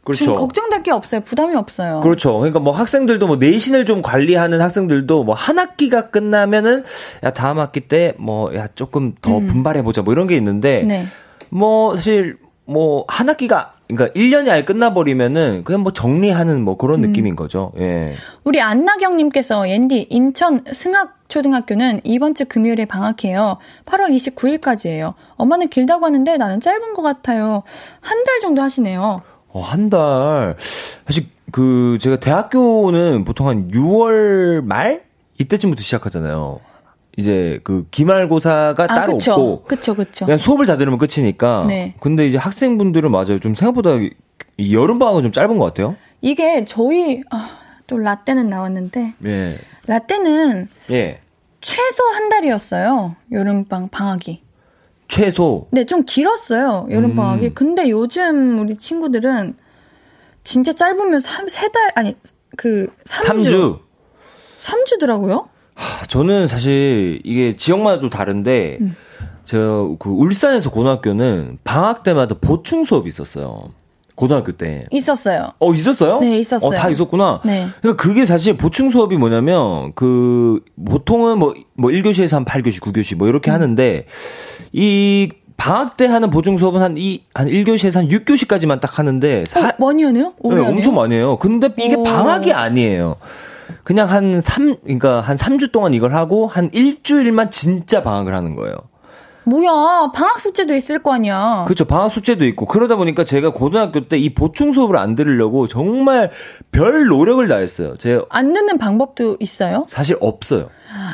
그렇죠. 지금 걱정될 게 없어요. 부담이 없어요. 그렇죠. 그러니까 뭐 학생들도 뭐 내신을 좀 관리하는 학생들도 뭐 한 학기가 끝나면은 야 다음 학기 때 뭐 야 조금 더 음. 분발해 보자 뭐 이런 게 있는데. 네. 뭐, 사실, 뭐, 한 학기가, 그러니까 일 년이 아예 끝나버리면은 그냥 뭐 정리하는 뭐 그런 음. 느낌인 거죠. 예. 우리 안나경님께서, 옌디, 인천 승학초등학교는 이번 주 금요일에 방학해요. 팔월 이십구일까지예요. 엄마는 길다고 하는데 나는 짧은 것 같아요. 한 달 정도 하시네요. 어, 한 달. 사실 그, 제가 대학교는 보통 한 유월 말? 이때쯤부터 시작하잖아요. 이제 그 기말고사가 아, 따로 그쵸. 없고 그쵸, 그쵸. 그냥 수업을 다 들으면 끝이니까 네. 근데 이제 학생분들은 맞아요 좀 생각보다 이 여름방학은 좀 짧은 것 같아요. 이게 저희 아, 또 라떼는 나왔는데 예. 라떼는 예. 최소 한 달이었어요. 여름방 방학이 최소 네 좀 길었어요 여름방학이. 음. 근데 요즘 우리 친구들은 진짜 짧으면 삼, 세 달 아니 그 삼 주 삼 주더라고요. 하, 저는 사실 이게 지역마다 또 다른데 음. 저 그 울산에서 고등학교는 방학 때마다 보충 수업이 있었어요. 고등학교 때 있었어요. 어 있었어요? 네 있었어요. 어, 다 있었구나. 네. 그러니까 그게 사실 보충 수업이 뭐냐면 그 보통은 뭐 뭐 일 교시에서 한 팔 교시, 구 교시 뭐 이렇게 음. 하는데 이 방학 때 하는 보충 수업은 한 이 한 일 교시에서 한 육 교시까지만 딱 하는데 사, 어, 많이 하네요? 네, 엄청 많이 해요. 근데 이게 오. 방학이 아니에요. 그냥 한 삼, 그러니까 한 삼 주 동안 이걸 하고 한 일주일만 진짜 방학을 하는 거예요. 뭐야, 방학 숙제도 있을 거 아니야. 그렇죠, 방학 숙제도 있고 그러다 보니까 제가 고등학교 때 이 보충 수업을 안 들으려고 정말 별 노력을 다했어요. 제가 안 듣는 방법도 있어요? 사실 없어요. 아,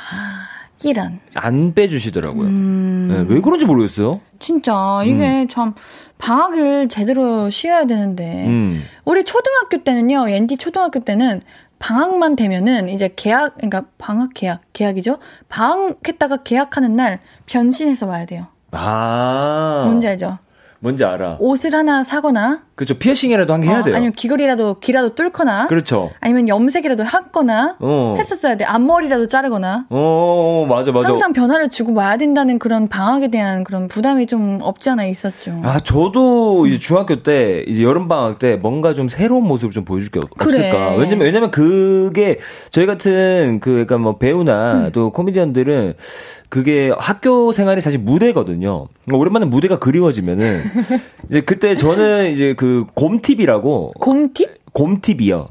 이런. 안 빼주시더라고요. 음... 네, 왜 그런지 모르겠어요. 진짜 이게 음. 참 방학을 제대로 쉬어야 되는데 음. 우리 초등학교 때는요, 엔디 초등학교 때는. 방학만 되면은 이제 계약, 그러니까 방학 계약, 계약이죠. 방학했다가 계약하는 날 변신해서 와야 돼요. 아, 뭔지 알죠? 뭔지 알아. 옷을 하나 사거나, 그렇죠. 피어싱이라도 한 개 해야 어, 돼요. 아니면 귀걸이라도 귀라도 뚫거나, 그렇죠. 아니면 염색이라도 하거나 어. 했었어야 돼. 앞머리라도 자르거나. 어, 맞아, 맞아. 항상 변화를 주고 와야 된다는 그런 방학에 대한 그런 부담이 좀 없지 않아 있었죠. 아, 저도 이제 중학교 때 이제 여름 방학 때 뭔가 좀 새로운 모습을 좀 보여줄 게 없을까. 그래. 왜냐면 왜냐면 그게 저희 같은 그 약간 뭐 배우나 음. 또 코미디언들은. 그게 학교 생활이 사실 무대거든요. 오랜만에 무대가 그리워지면은 이제 그때 저는 이제 그 곰티비라고 곰티비? 곰티비요.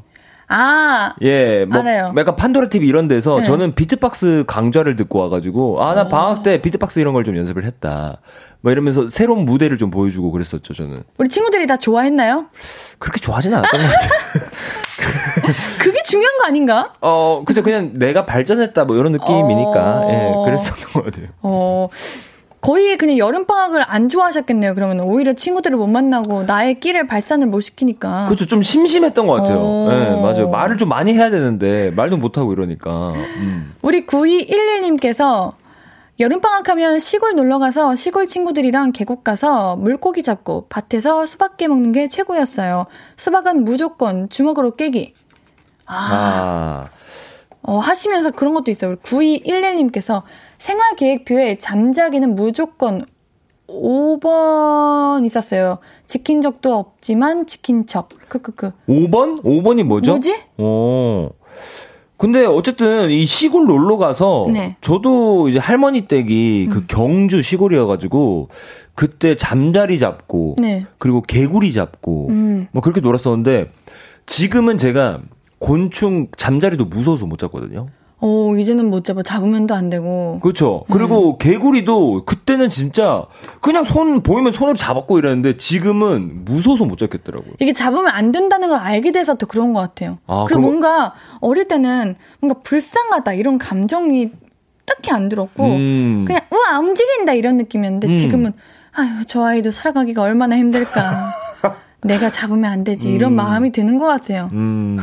아, 예, 뭐 알아요. 약간 판도라티비 이런 데서 네. 저는 비트박스 강좌를 듣고 와가지고 아, 나 방학 때 비트박스 이런 걸 좀 연습을 했다. 막 이러면서 새로운 무대를 좀 보여주고 그랬었죠 저는. 우리 친구들이 다 좋아했나요? 그렇게 좋아하지는 않았던 것 같아요. 그게 중요한 거 아닌가? 어, 그죠. 그냥 내가 발전했다, 뭐, 이런 느낌이니까. 어... 예, 그랬었던 것 같아요. 어, 거의 그냥 여름방학을 안 좋아하셨겠네요, 그러면. 오히려 친구들을 못 만나고 나의 끼를 발산을 못 시키니까. 그렇죠. 좀 심심했던 것 같아요. 어... 예, 맞아요. 말을 좀 많이 해야 되는데, 말도 못하고 이러니까. 음. 우리 구이일일님께서 여름방학 하면 시골 놀러가서 시골 친구들이랑 계곡 가서 물고기 잡고 밭에서 수박 깨 먹는 게 최고였어요. 수박은 무조건 주먹으로 깨기. 아. 아. 어, 하시면서 그런 것도 있어요. 구이일일님께서 생활계획표에 잠자기는 무조건 오 번 있었어요. 지킨 적도 없지만 지킨 척. 크크크. 오 번? 오 번이 뭐죠? 뭐지? 오. 근데 어쨌든 이 시골 놀러 가서 네. 저도 이제 할머니 댁이 음. 그 경주 시골이어가지고 그때 잠자리 잡고 네. 그리고 개구리 잡고 음. 뭐 그렇게 놀았었는데 지금은 제가 곤충 잠자리도 무서워서 못 잡거든요. 오, 이제는 못 잡아. 잡으면도 안 되고. 그렇죠. 그리고 음. 개구리도 그때는 진짜 그냥 손 보이면 손으로 잡았고 이랬는데 지금은 무서워서 못 잡겠더라고요. 이게 잡으면 안 된다는 걸 알게 돼서 더 그런 것 같아요. 아, 그리고 그럼... 뭔가 어릴 때는 뭔가 불쌍하다 이런 감정이 딱히 안 들었고 음. 그냥 우와 움직인다 이런 느낌이었는데 음. 지금은 아유 저 아이도 살아가기가 얼마나 힘들까. 내가 잡으면 안 되지 이런 음. 마음이 드는 것 같아요. 음.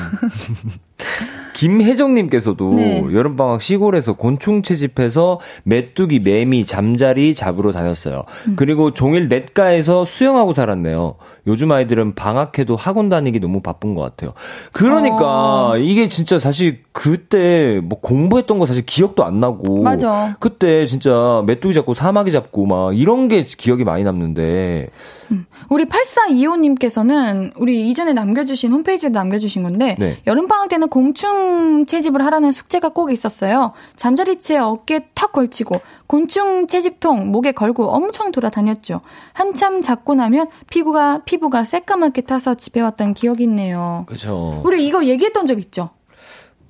김혜정님께서도 네. 여름방학 시골에서 곤충 채집해서 메뚜기, 매미, 잠자리 잡으러 다녔어요. 음. 그리고 종일 냇가에서 수영하고 살았네요. 요즘 아이들은 방학해도 학원 다니기 너무 바쁜 것 같아요. 그러니까 어. 이게 진짜 사실 그때 뭐 공부했던 거 사실 기억도 안 나고 맞아. 그때 진짜 메뚜기 잡고 사마귀 잡고 막 이런 게 기억이 많이 남는데 음. 우리 팔사이오님께서는 우리 이전에 남겨주신 홈페이지에 남겨주신 건데 네. 여름방학 때는 곤충 채집을 하라는 숙제가 꼭 있었어요. 잠자리채 어깨에 탁 걸치고 곤충 채집통 목에 걸고 엄청 돌아다녔죠. 한참 잡고 나면 피부가 피부가 새까맣게 타서 집에 왔던 기억이 있네요. 그렇죠. 우리 이거 얘기했던 적 있죠?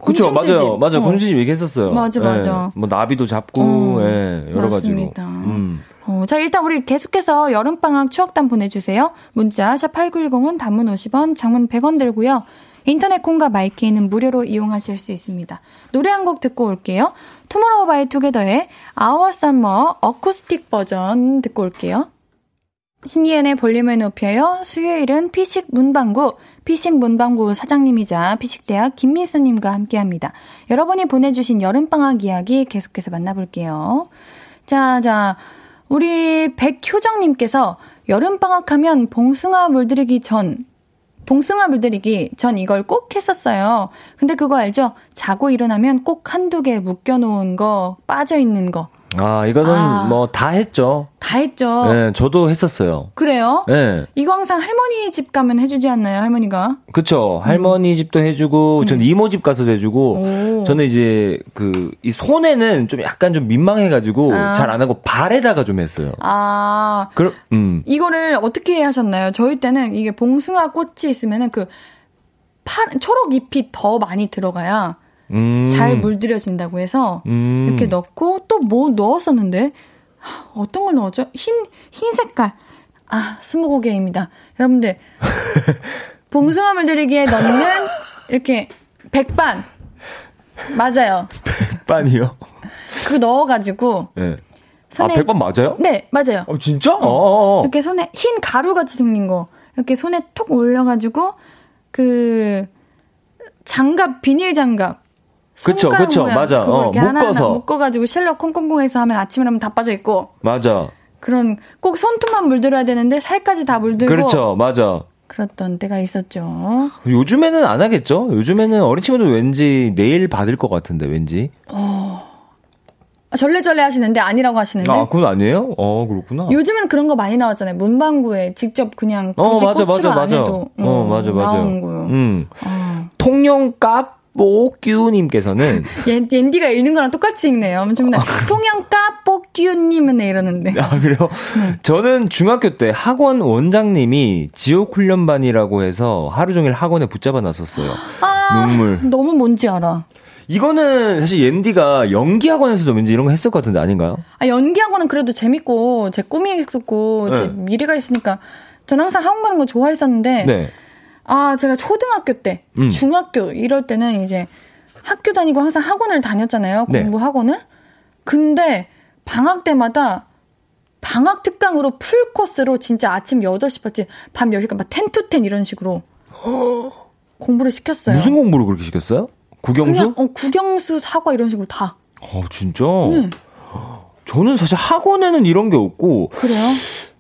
그렇죠, 맞아요, 맞아요. 어. 곤충집 얘기했었어요. 맞아, 맞아. 예, 뭐 나비도 잡고, 음, 예, 여러 맞습니다. 가지로. 음. 어, 자, 일단 우리 계속해서 여름방학 추억담 보내주세요. 문자 샵 팔구일공은 단문 오십 원, 장문 백 원 들고요. 인터넷 콩과 마이케이는 무료로 이용하실 수 있습니다. 노래 한 곡 듣고 올게요. 투모로우바이투게더의 Our Summer 어쿠스틱 버전 듣고 올게요. 신희은의 볼륨을 높여요. 수요일은 피식 문방구, 피식 문방구 사장님이자 피식대학 김민수님과 함께합니다. 여러분이 보내주신 여름방학 이야기 계속해서 만나볼게요. 자, 자, 우리 백효정님께서 여름방학하면 봉숭아 물들이기 전, 봉숭아 물들이기 전 이걸 꼭 했었어요. 근데 그거 알죠? 자고 일어나면 꼭 한두 개 묶여놓은 거, 빠져있는 거. 아, 이거는 아, 뭐 다 했죠. 다 했죠. 네, 저도 했었어요. 그래요? 네. 이거 항상 할머니 집 가면 해주지 않나요, 할머니가? 그쵸. 할머니 음. 집도 해주고, 전 음. 이모 집 가서도 해주고, 오. 저는 이제 그 이 손에는 좀 약간 좀 민망해가지고 아. 잘 안 하고 발에다가 좀 했어요. 아, 그럼 음. 이거를 어떻게 하셨나요? 저희 때는 이게 봉숭아 꽃이 있으면은 그 파란 초록 잎이 더 많이 들어가야. 음. 잘 물들여진다고 해서 음. 이렇게 넣고 또 뭐 넣었었는데 어떤 걸 넣었죠? 흰, 흰 색깔 아 스무고개입니다 여러분들. 봉숭아 물들이기에 넣는 이렇게 백반 맞아요. 백반이요? 그거 넣어가지고 네. 손에, 아 백반 맞아요? 네 맞아요. 어, 진짜? 어, 이렇게 손에 흰 가루같이 생긴 거 이렇게 손에 톡 올려가지고 그 장갑 비닐 장갑 그쵸 그쵸 맞아 어, 묶어서 하나 묶어가지고 실로 콩콩콩해서 하면 아침에 하면 다 빠져 있고 맞아 그런 꼭 손톱만 물들어야 되는데 살까지 다 물들고 그렇죠 맞아 그랬던 때가 있었죠. 요즘에는 안 하겠죠. 요즘에는 어린 친구들 왠지 내일 받을 것 같은데 왠지 어 절레절레 하시는데 아니라고 하시는데 아 그건 아니에요? 어 그렇구나. 요즘은 그런 거 많이 나왔잖아요. 문방구에 직접 그냥 굳이 어, 맞아, 꽃으로 맞아, 안 해도 맞아. 음, 어 맞아 맞아 나온 거요. 음. 어. 통영까뽀규님께서는 옌디가 읽는 거랑 똑같이 읽네요. 엄청나. 통영까뽀규님은 이러는데. 아 그래요? 네. 저는 중학교 때 학원 원장님이 지옥훈련반이라고 해서 하루 종일 학원에 붙잡아 놨었어요. 아, 눈물. 너무 뭔지 알아. 이거는 사실 옌디가 연기학원에서도 왠지 이런 거 했을 것 같은데 아닌가요? 아 연기학원은 그래도 재밌고 제 꿈이 있었고 네. 제 미래가 있으니까 저는 항상 학원 가는 거 좋아했었는데. 네. 아, 제가 초등학교 때, 음. 중학교 이럴 때는 이제 학교 다니고 항상 학원을 다녔잖아요. 공부 네. 학원을. 근데 방학 때마다 방학 특강으로 풀 코스로 진짜 아침 여덟 시부터 밤 열 시까지 막 텐 투 텐 이런 식으로 허... 공부를 시켰어요. 무슨 공부를 그렇게 시켰어요? 국영수? 그냥, 어, 국영수, 사과 이런 식으로 다. 어, 진짜? 네. 저는 사실 학원에는 이런 게 없고. 그래요?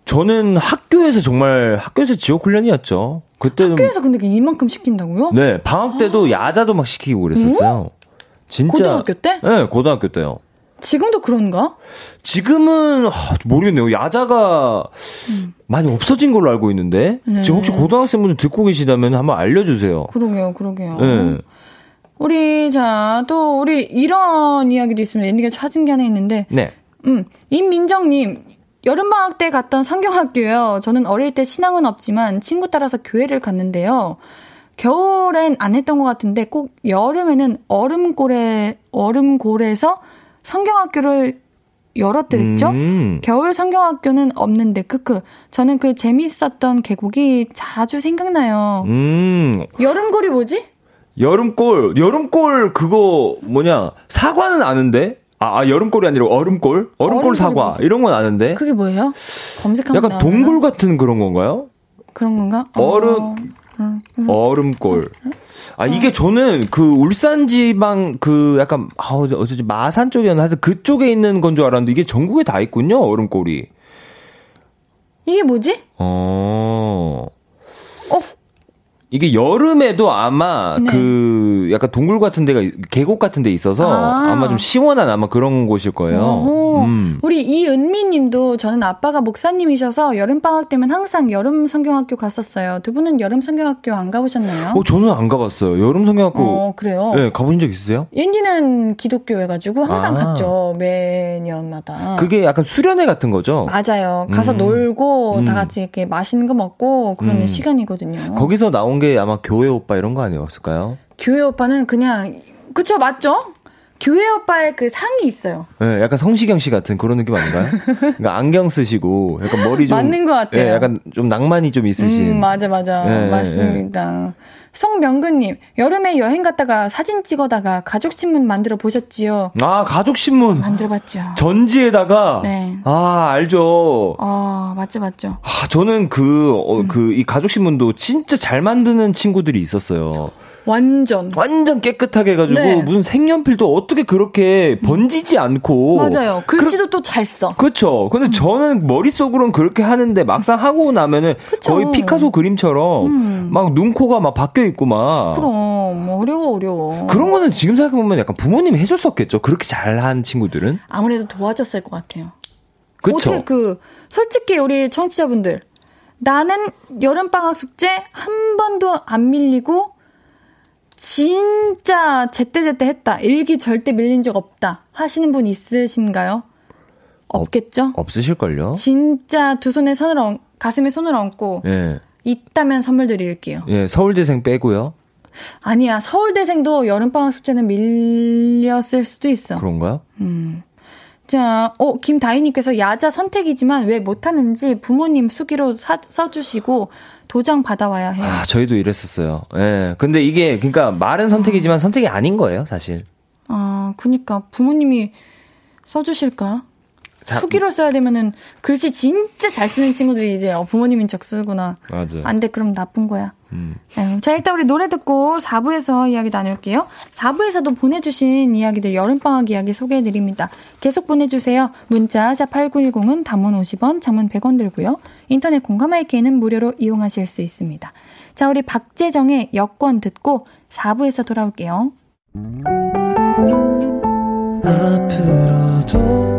저는 학교에서 정말 학교에서 지옥 훈련이었죠. 그때는 학교에서 근데 이만큼 시킨다고요? 네, 방학 때도 아. 야자도 막 시키고 그랬었어요. 음? 진짜 고등학교 때? 네, 고등학교 때요. 지금도 그런가? 지금은 아, 모르겠네요. 야자가 음. 많이 없어진 걸로 알고 있는데 네. 지금 혹시 고등학생분들 듣고 계시다면 한번 알려주세요. 그러게요, 그러게요. 네. 우리, 자, 또, 우리, 이런 이야기도 있습니다. 엔딩에 찾은 게 하나 있는데. 네. 음, 임민정님. 여름방학 때 갔던 성경학교요. 저는 어릴 때 신앙은 없지만 친구 따라서 교회를 갔는데요. 겨울엔 안 했던 것 같은데 꼭 여름에는 얼음골에, 얼음골에서 성경학교를 열었더랬죠? 음. 겨울 성경학교는 없는데, 크크. 저는 그 재밌었던 계곡이 자주 생각나요. 음. 여름골이 뭐지? 여름골, 여름골 그거 뭐냐. 사과는 아는데? 아, 아 여름골이 아니라 얼음골? 얼음골 사과. 뭐지? 이런 건 아는데? 그게 뭐예요? 검색하면 약간 나오나요? 동굴 같은 그런 건가요? 그런 건가? 얼음. 어. 음, 음. 얼음골. 음, 음. 아, 이게 저는 그 울산 지방 그 약간, 아, 어쩌지, 마산 쪽이었나? 하여튼 그쪽에 있는 건 줄 알았는데 이게 전국에 다 있군요, 얼음골이. 이게 뭐지? 어. 어? 이게 여름에도 아마 네. 그 약간 동굴 같은 데가, 계곡 같은 데 있어서 아. 아마 좀 시원한 아마 그런 곳일 거예요. 음. 우리 이은미 님도 저는 아빠가 목사님이셔서 여름방학 때면 항상 여름 성경학교 갔었어요. 두 분은 여름 성경학교 안 가보셨나요? 어, 저는 안 가봤어요. 여름 성경학교. 어, 그래요? 네, 가보신 적 있으세요? 옌디는 기독교여가지고 항상 아. 갔죠. 매년마다. 그게 약간 수련회 같은 거죠? 맞아요. 가서 음. 놀고 음. 다 같이 이렇게 맛있는 거 먹고 그러는 음. 시간이거든요. 거기서 나온 게 아마 교회 오빠 이런 거 아니었을까요? 교회 오빠는 그냥 그쵸 맞죠? 교회 오빠의 그 상이 있어요. 네, 약간 성시경 씨 같은 그런 느낌 아닌가요? 그러니까 안경 쓰시고 약간 머리 좀 맞는 것 같아요. 네, 약간 좀 낭만이 좀 있으신. 음, 맞아 맞아 네, 맞습니다. 네. 송명근님 여름에 여행 갔다가 사진 찍어다가 가족 신문 만들어 보셨지요? 아 가족 신문 만들어봤죠. 전지에다가 네. 아 알죠. 아 맞죠 맞죠. 아 저는 그 어, 그 이 가족 신문도 진짜 잘 만드는 친구들이 있었어요. 완전 완전 깨끗하게 해가지고 네. 무슨 색연필도 어떻게 그렇게 번지지 않고 맞아요. 글씨도 그러... 또 잘 써. 그렇죠. 근데 음. 저는 머릿속으로는 그렇게 하는데 막상 하고 나면은 그쵸. 거의 피카소 그림처럼 음. 막 눈코가 막 바뀌어 있고 막 그럼 어려워 어려워. 그런 거는 지금 생각해보면 약간 부모님이 해줬었겠죠. 그렇게 잘한 친구들은 아무래도 도와줬을 것 같아요. 그렇죠. 그 솔직히 우리 청취자분들 나는 여름방학 숙제 한 번도 안 밀리고 진짜 제때제때 했다. 일기 절대 밀린 적 없다. 하시는 분 있으신가요? 없겠죠? 없, 없으실걸요? 진짜 두 손에 손을 얹, 가슴에 손을 얹고 예. 있다면 선물 드릴게요. 예, 서울대생 빼고요. 아니야. 서울대생도 여름방학 숙제는 밀렸을 수도 있어. 그런가요? 음. 자, 어, 김다희님께서 야자 선택이지만 왜 못하는지 부모님 수기로 사, 써주시고 도장 받아와야 해요. 아, 저희도 이랬었어요. 예. 근데 이게, 그러니까 말은 선택이지만 선택이 아닌 거예요, 사실. 아, 그니까. 부모님이 써주실까? 자, 수기로 써야 되면은 글씨 진짜 잘 쓰는 친구들이 이제 어, 부모님인 척 쓰구나. 맞아요. 안 돼, 그럼 나쁜 거야. 음. 에휴, 자, 일단 우리 노래 듣고 사 부에서 이야기 나눌게요. 사 부에서도 보내주신 이야기들 여름방학 이야기 소개해드립니다. 계속 보내주세요. 문자 샵 팔구일공은 단문 오십 원, 장문 백 원 들고요. 인터넷 공감할게는 무료로 이용하실 수 있습니다. 자, 우리 박재정의 여권 듣고 사 부에서 돌아올게요. 앞으로도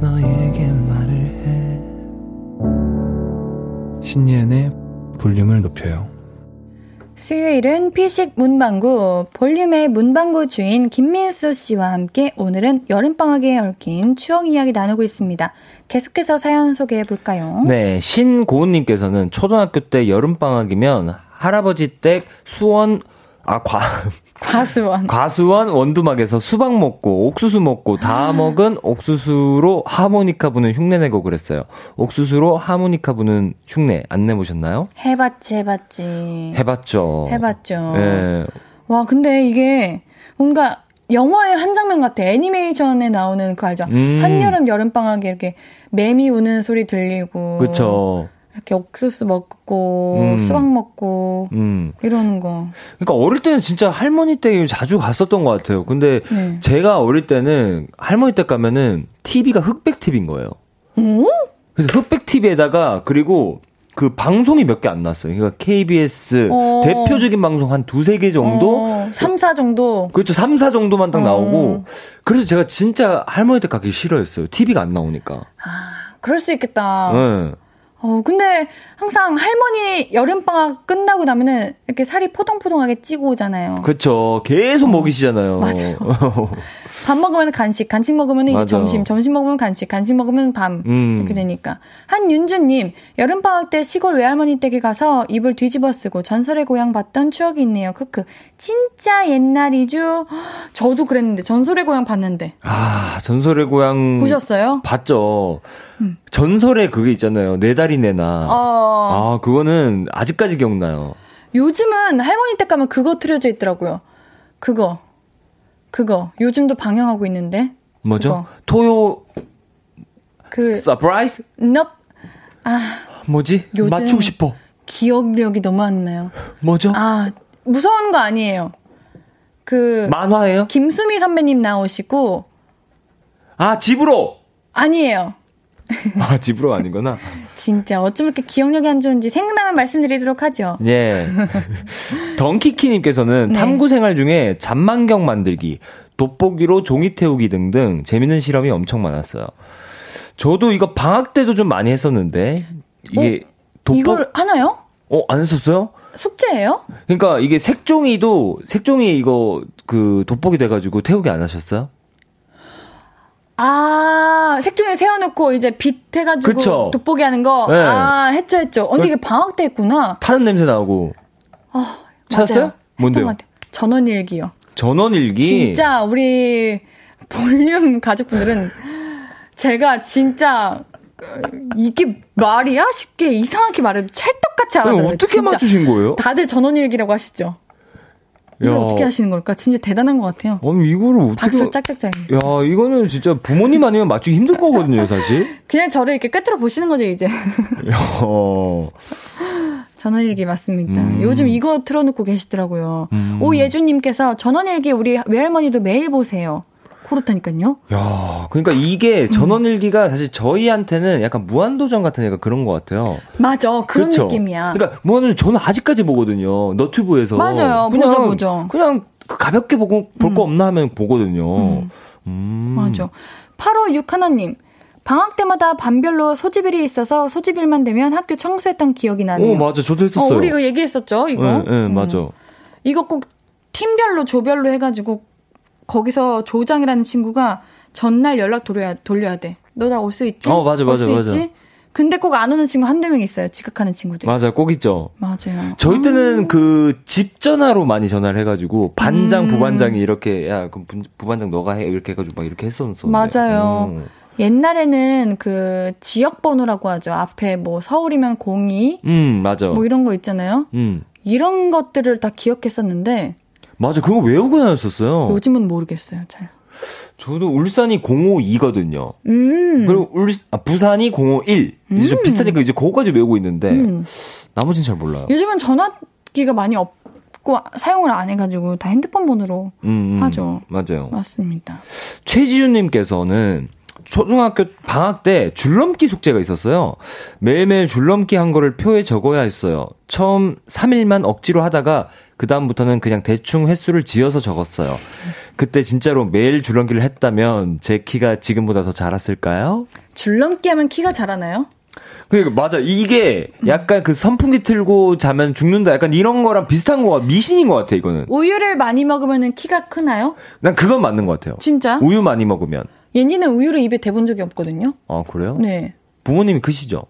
너에게 말을 해. 신예은의 볼륨을 높여요. 수요일은 피식 문방구 볼륨의 문방구 주인 김민수 씨와 함께 오늘은 여름방학에 얽힌 추억 이야기 나누고 있습니다. 계속해서 사연 소개해 볼까요? 네, 신고은님께서는 초등학교 때 여름방학이면 할아버지 댁 수원 아 과 과수원 과수원 원두막에서 수박 먹고 옥수수 먹고 다 아. 먹은 옥수수로 하모니카 부는 흉내 내고 그랬어요. 옥수수로 하모니카 부는 흉내 안 내보셨나요? 해봤지 해봤지 해봤죠 해봤죠. 네. 와 근데 이게 뭔가 영화의 한 장면 같아. 애니메이션에 나오는 그 알죠? 음. 한여름 여름방학에 이렇게 매미 우는 소리 들리고 그쵸. 이렇게 옥수수 먹고 음. 수박 먹고 음. 이러는 거. 그러니까 어릴 때는 진짜 할머니 댁에 자주 갔었던 것 같아요. 근데 네. 제가 어릴 때는 할머니 댁 가면은 티비가 흑백 티비인 거예요. 오? 그래서 흑백 티비에다가 그리고 그 방송이 몇 개 안 났어요. 그러니까 케이비에스 어. 대표적인 방송 한 두세 개 정도? 어. 삼, 사 정도? 그렇죠. 삼, 사 정도만 딱 나오고. 어. 그래서 제가 진짜 할머니 댁 가기 싫어했어요. 티비가 안 나오니까. 아, 그럴 수 있겠다. 네. 어, 근데 항상 할머니 여름방학 끝나고 나면은 이렇게 살이 포동포동하게 찌고 오잖아요. 그렇죠. 계속 어. 먹이시잖아요. 맞아요. 밥 먹으면 간식, 간식 먹으면 이제 점심, 점심 먹으면 간식, 간식 먹으면 밤. 음. 이렇게 되니까. 한윤주님, 여름방학 때 시골 외할머니 댁에 가서 이불 뒤집어 쓰고 전설의 고향 봤던 추억이 있네요. 크크. 진짜 옛날이죠. 저도 그랬는데, 전설의 고향 봤는데. 아, 전설의 고향. 보셨어요? 봤죠. 음. 전설의 그게 있잖아요. 네 달이 내나. 어... 아, 그거는 아직까지 기억나요. 요즘은 할머니 댁 가면 그거 틀어져 있더라고요. 그거. 그거. 요즘도 방영하고 있는데. 뭐죠? 그거. 토요. 그. 서프라이즈? 넙. 아. 뭐지? 맞추고 싶어. 기억력이 너무 안 나요. 뭐죠? 아, 무서운 거 아니에요. 그. 만화예요? 김수미 선배님 나오시고. 아, 집으로! 아니에요. 아, 집으로 아니구나. 진짜 어쩜 이렇게 기억력이 안 좋은지 생각나면 말씀드리도록 하죠. 예. 덩키키님께서는 네. 탐구생활 중에 잔망경 만들기, 돋보기로 종이 태우기 등등 재밌는 실험이 엄청 많았어요. 저도 이거 방학 때도 좀 많이 했었는데 이게 어? 돋보... 이걸 하나요? 어, 안 했었어요? 숙제예요? 그러니까 이게 색종이도 색종이 이거 그 돋보기 돼가지고 태우기 안 하셨어요? 아, 색종이 세워놓고 이제 빛 해가지고 그쵸? 돋보기 하는 거. 네. 아, 했죠, 했죠. 언니 이게 방학 때 했구나. 타는 냄새 나고. 아, 찾았어요? 뭔데요? 전원일기요. 전원일기. 진짜 우리 볼륨 가족분들은 제가 진짜 이게 말이야? 쉽게 이상하게 말해도 찰떡같이 알아들어요. 네, 어떻게 진짜. 맞추신 거예요? 다들 전원일기라고 하시죠. 이걸 야. 어떻게 하시는 걸까? 진짜 대단한 것 같아요. 아니, 이거를 어떻게. 박수 짝짝짝. 야, 이거는 진짜 부모님 아니면 맞추기 힘들 거거든요, 사실. 그냥 저를 이렇게 꿰뚫어 보시는 거죠, 이제. 전원일기 맞습니다. 음. 요즘 이거 틀어놓고 계시더라고요. 음. 오예주님께서 전원일기 우리 외할머니도 매일 보세요. 그렇다니까요. 야, 그러니까 이게 전원일기가 음. 사실 저희한테는 약간 무한도전 같은 애가 그런 것 같아요. 맞아, 그런 그쵸? 느낌이야. 그러니까 무한도전 저는 아직까지 보거든요. 너튜브에서. 맞아요, 그냥, 보죠, 보죠. 그냥 가볍게 보고 볼 거 음. 없나 하면 보거든요. 음. 음. 맞아. 팔오육 하나님. 방학 때마다 반별로 소집일이 있어서 소집일만 되면 학교 청소했던 기억이 나네요. 오, 맞아, 저도 했었어요. 어, 우리 이거 얘기했었죠, 이거. 네, 네, 음. 맞아. 이거 꼭 팀별로 조별로 해가지고. 거기서 조장이라는 친구가 전날 연락 돌려야, 돌려야 돼. 너 나 올 수 있지? 어, 맞아, 맞아, 맞아. 있지? 근데 꼭 안 오는 친구 한두 명 있어요. 지각하는 친구들. 맞아, 꼭 있죠. 맞아요. 저희 음. 때는 그 집 전화로 많이 전화를 해가지고 반장, 음. 부반장이 이렇게, 야, 그럼 부반장 너가 해. 이렇게 해가지고 막 이렇게 했었는데. 맞아요. 음. 옛날에는 그 지역번호라고 하죠. 앞에 뭐 서울이면 공이. 음, 맞아. 뭐 이런 거 있잖아요. 음. 이런 것들을 다 기억했었는데. 맞아, 그거 외우고 다녔었어요. 요즘은 모르겠어요, 잘. 저도 울산이 공오이거든요. 음. 그리고 울, 아, 부산이 공오일. 음. 이제 좀 비슷하니까 이제 그거까지 외우고 있는데, 음. 나머지는 잘 몰라요. 요즘은 전화기가 많이 없고, 사용을 안 해가지고, 다 핸드폰 번호로 음, 음. 하죠. 맞아요. 맞습니다. 최지윤님께서는, 초등학교 방학 때 줄넘기 숙제가 있었어요. 매일매일 줄넘기 한 거를 표에 적어야 했어요. 처음 삼 일만 억지로 하다가 그다음부터는 그냥 대충 횟수를 지어서 적었어요. 그때 진짜로 매일 줄넘기를 했다면 제 키가 지금보다 더 자랐을까요? 줄넘기 하면 키가 자라나요? 그러니까 맞아. 이게 약간 그 선풍기 틀고 자면 죽는다. 약간 이런 거랑 비슷한 거, 미신인 것 같아, 이거는. 우유를 많이 먹으면 키가 크나요? 난 그건 맞는 것 같아요. 진짜? 우유 많이 먹으면. 얘네는 우유를 입에 대본 적이 없거든요. 아, 그래요? 네. 부모님이 크시죠?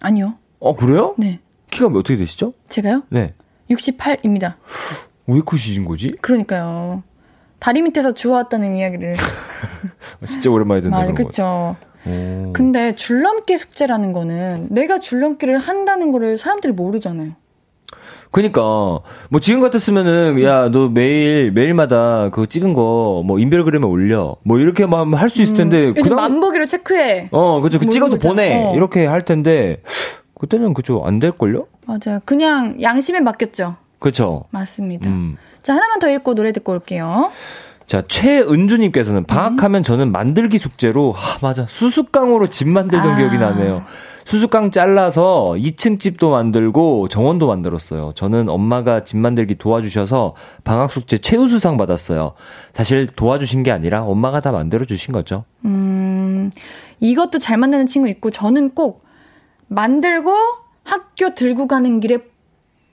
아니요. 어, 아, 그래요? 네. 키가 어떻게 되시죠? 제가요? 네. 육십팔입니다. 왜 크신 거지? 그러니까요. 다리 밑에서 주워왔다는 이야기를. 진짜 오랜만에 듣는 그런 거. 그렇죠. 근데 줄넘기 숙제라는 거는 내가 줄넘기를 한다는 거를 사람들이 모르잖아요. 그니까 뭐 지금 같았으면은 야, 너 매일 매일마다 그거 찍은 거 뭐 인별그램에 올려 뭐 이렇게 막 할 수 있을 텐데. 음, 요즘 그다음... 만보기로 체크해. 어, 그렇죠. 찍어서 보내. 어. 이렇게 할 텐데 그때는 그쵸 안 될걸요? 맞아요. 그냥 양심에 맡겼죠. 그렇죠. 맞습니다. 음. 자, 하나만 더 읽고 노래 듣고 올게요. 자, 최은주님께서는 방학하면 저는 만들기 숙제로, 아, 맞아. 수수깡으로 집 만들던 아. 기억이 나네요. 수수깡 잘라서 이 층 집도 만들고 정원도 만들었어요. 저는 엄마가 집 만들기 도와주셔서 방학 숙제 최우수상 받았어요. 사실 도와주신 게 아니라 엄마가 다 만들어주신 거죠. 음, 이것도 잘 만드는 친구 있고, 저는 꼭 만들고 학교 들고 가는 길에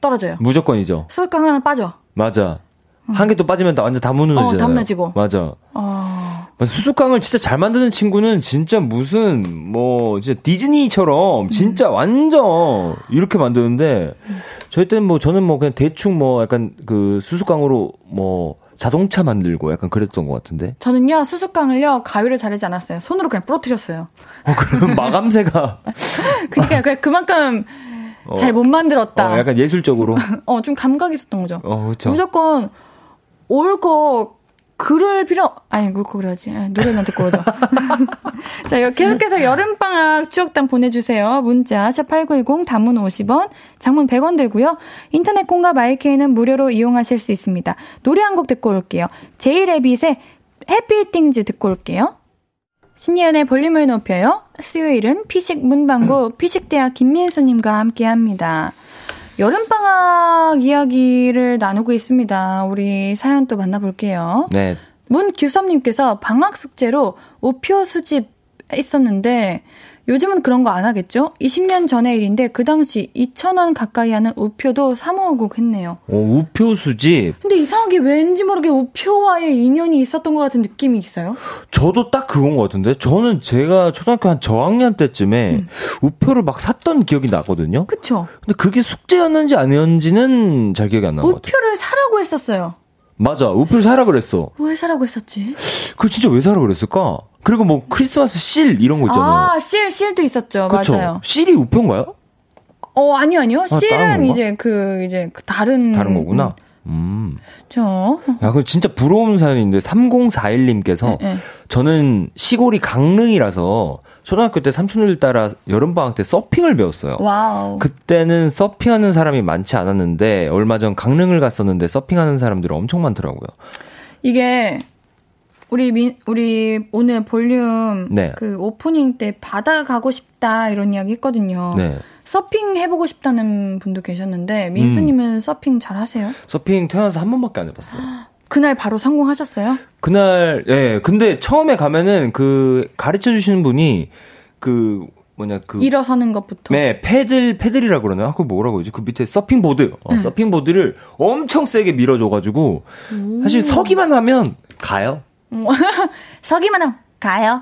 떨어져요. 무조건이죠. 수수깡 하나 빠져. 맞아. 한 개 또 빠지면 다 완전 다 무너지잖아요. 어, 다무너지고. 맞아. 어... 수수깡을 진짜 잘 만드는 친구는 진짜 무슨 뭐 진짜 디즈니처럼 진짜 음. 완전 이렇게 만드는데, 저희 때는 뭐 저는 뭐 그냥 대충 뭐 약간 그 수수깡으로 뭐 자동차 만들고 약간 그랬던 것 같은데. 저는요 수수깡을요 가위를 자르지 않았어요. 손으로 그냥 부러뜨렸어요. 어, 그럼 마감새가. 그러니까 그냥 그만큼. 어, 잘 못 만들었다. 어, 약간 예술적으로. 어, 좀 감각이 있었던 거죠. 어, 그렇죠. 무조건 옳고 그럴 필요 아니 옳고 그래야지. 노래는 듣고 오죠. 자, 계속해서 여름방학 추억담 보내주세요. 문자 샵팔구일공 단문 오십 원 장문 백 원 들고요. 인터넷 콩과 마이케이는 무료로 이용하실 수 있습니다. 노래 한 곡 듣고 올게요. 제이레빗의 해피띵즈 듣고 올게요. 신예은의 볼륨을 높여요. 수요일은 피식 문방구 피식대학 김민수님과 함께합니다. 여름방학 이야기를 나누고 있습니다. 우리 사연 또 만나볼게요. 네. 문규섭님께서 방학 숙제로 우표 수집 있었는데 요즘은 그런 거 안 하겠죠? 이십 년 전의 일인데 그 당시 이천 원 가까이 하는 우표도 사 모으고 했네요. 오, 우표 수집. 근데 이상하게 왠지 모르게 우표와의 인연이 있었던 것 같은 느낌이 있어요? 저도 딱 그건 것 같은데, 저는 제가 초등학교 한 저학년 때쯤에 음. 우표를 막 샀던 기억이 나거든요. 그쵸. 근데 그게 숙제였는지 아니었는지는 잘 기억이 안 나는 것 같아요. 우표를 사라고 했었어요. 맞아. 우표를 사라 그랬어. 왜 사라고 했었지? 그걸 진짜 왜 사라 그랬을까? 그리고 뭐 크리스마스 실 이런 거 있잖아요. 아, 실, 실도 있었죠. 그쵸? 맞아요. 실이 우표인가요? 어, 아니요, 아니요. 아, 실은 이제 그, 이제 그 다른. 다른 거구나. 음. 저. 야, 그 진짜 부러운 사연인데, 삼공사일님께서 네, 네. 저는 시골이 강릉이라서 초등학교 때 삼촌들 따라 여름방학 때 서핑을 배웠어요. 와우. 그때는 서핑하는 사람이 많지 않았는데, 얼마 전 강릉을 갔었는데 서핑하는 사람들이 엄청 많더라고요. 이게, 우리 민, 우리 오늘 볼륨 네. 그 오프닝 때 바다 가고 싶다 이런 이야기 했거든요. 네. 서핑 해보고 싶다는 분도 계셨는데 민수님은 음. 서핑 잘 하세요? 서핑 태어나서 한 번밖에 안 해봤어요. 그날 바로 성공하셨어요? 그날 예. 근데 처음에 가면은 그 가르쳐 주시는 분이 그 뭐냐 그 일어서는 것부터. 네, 패들 패들이라고 그러나? 아, 그거 뭐라고 그러지? 그 밑에 서핑 보드. 어, 응. 서핑 보드를 엄청 세게 밀어줘가지고 오. 사실 서기만 하면 가요. 서기만 하면 가요.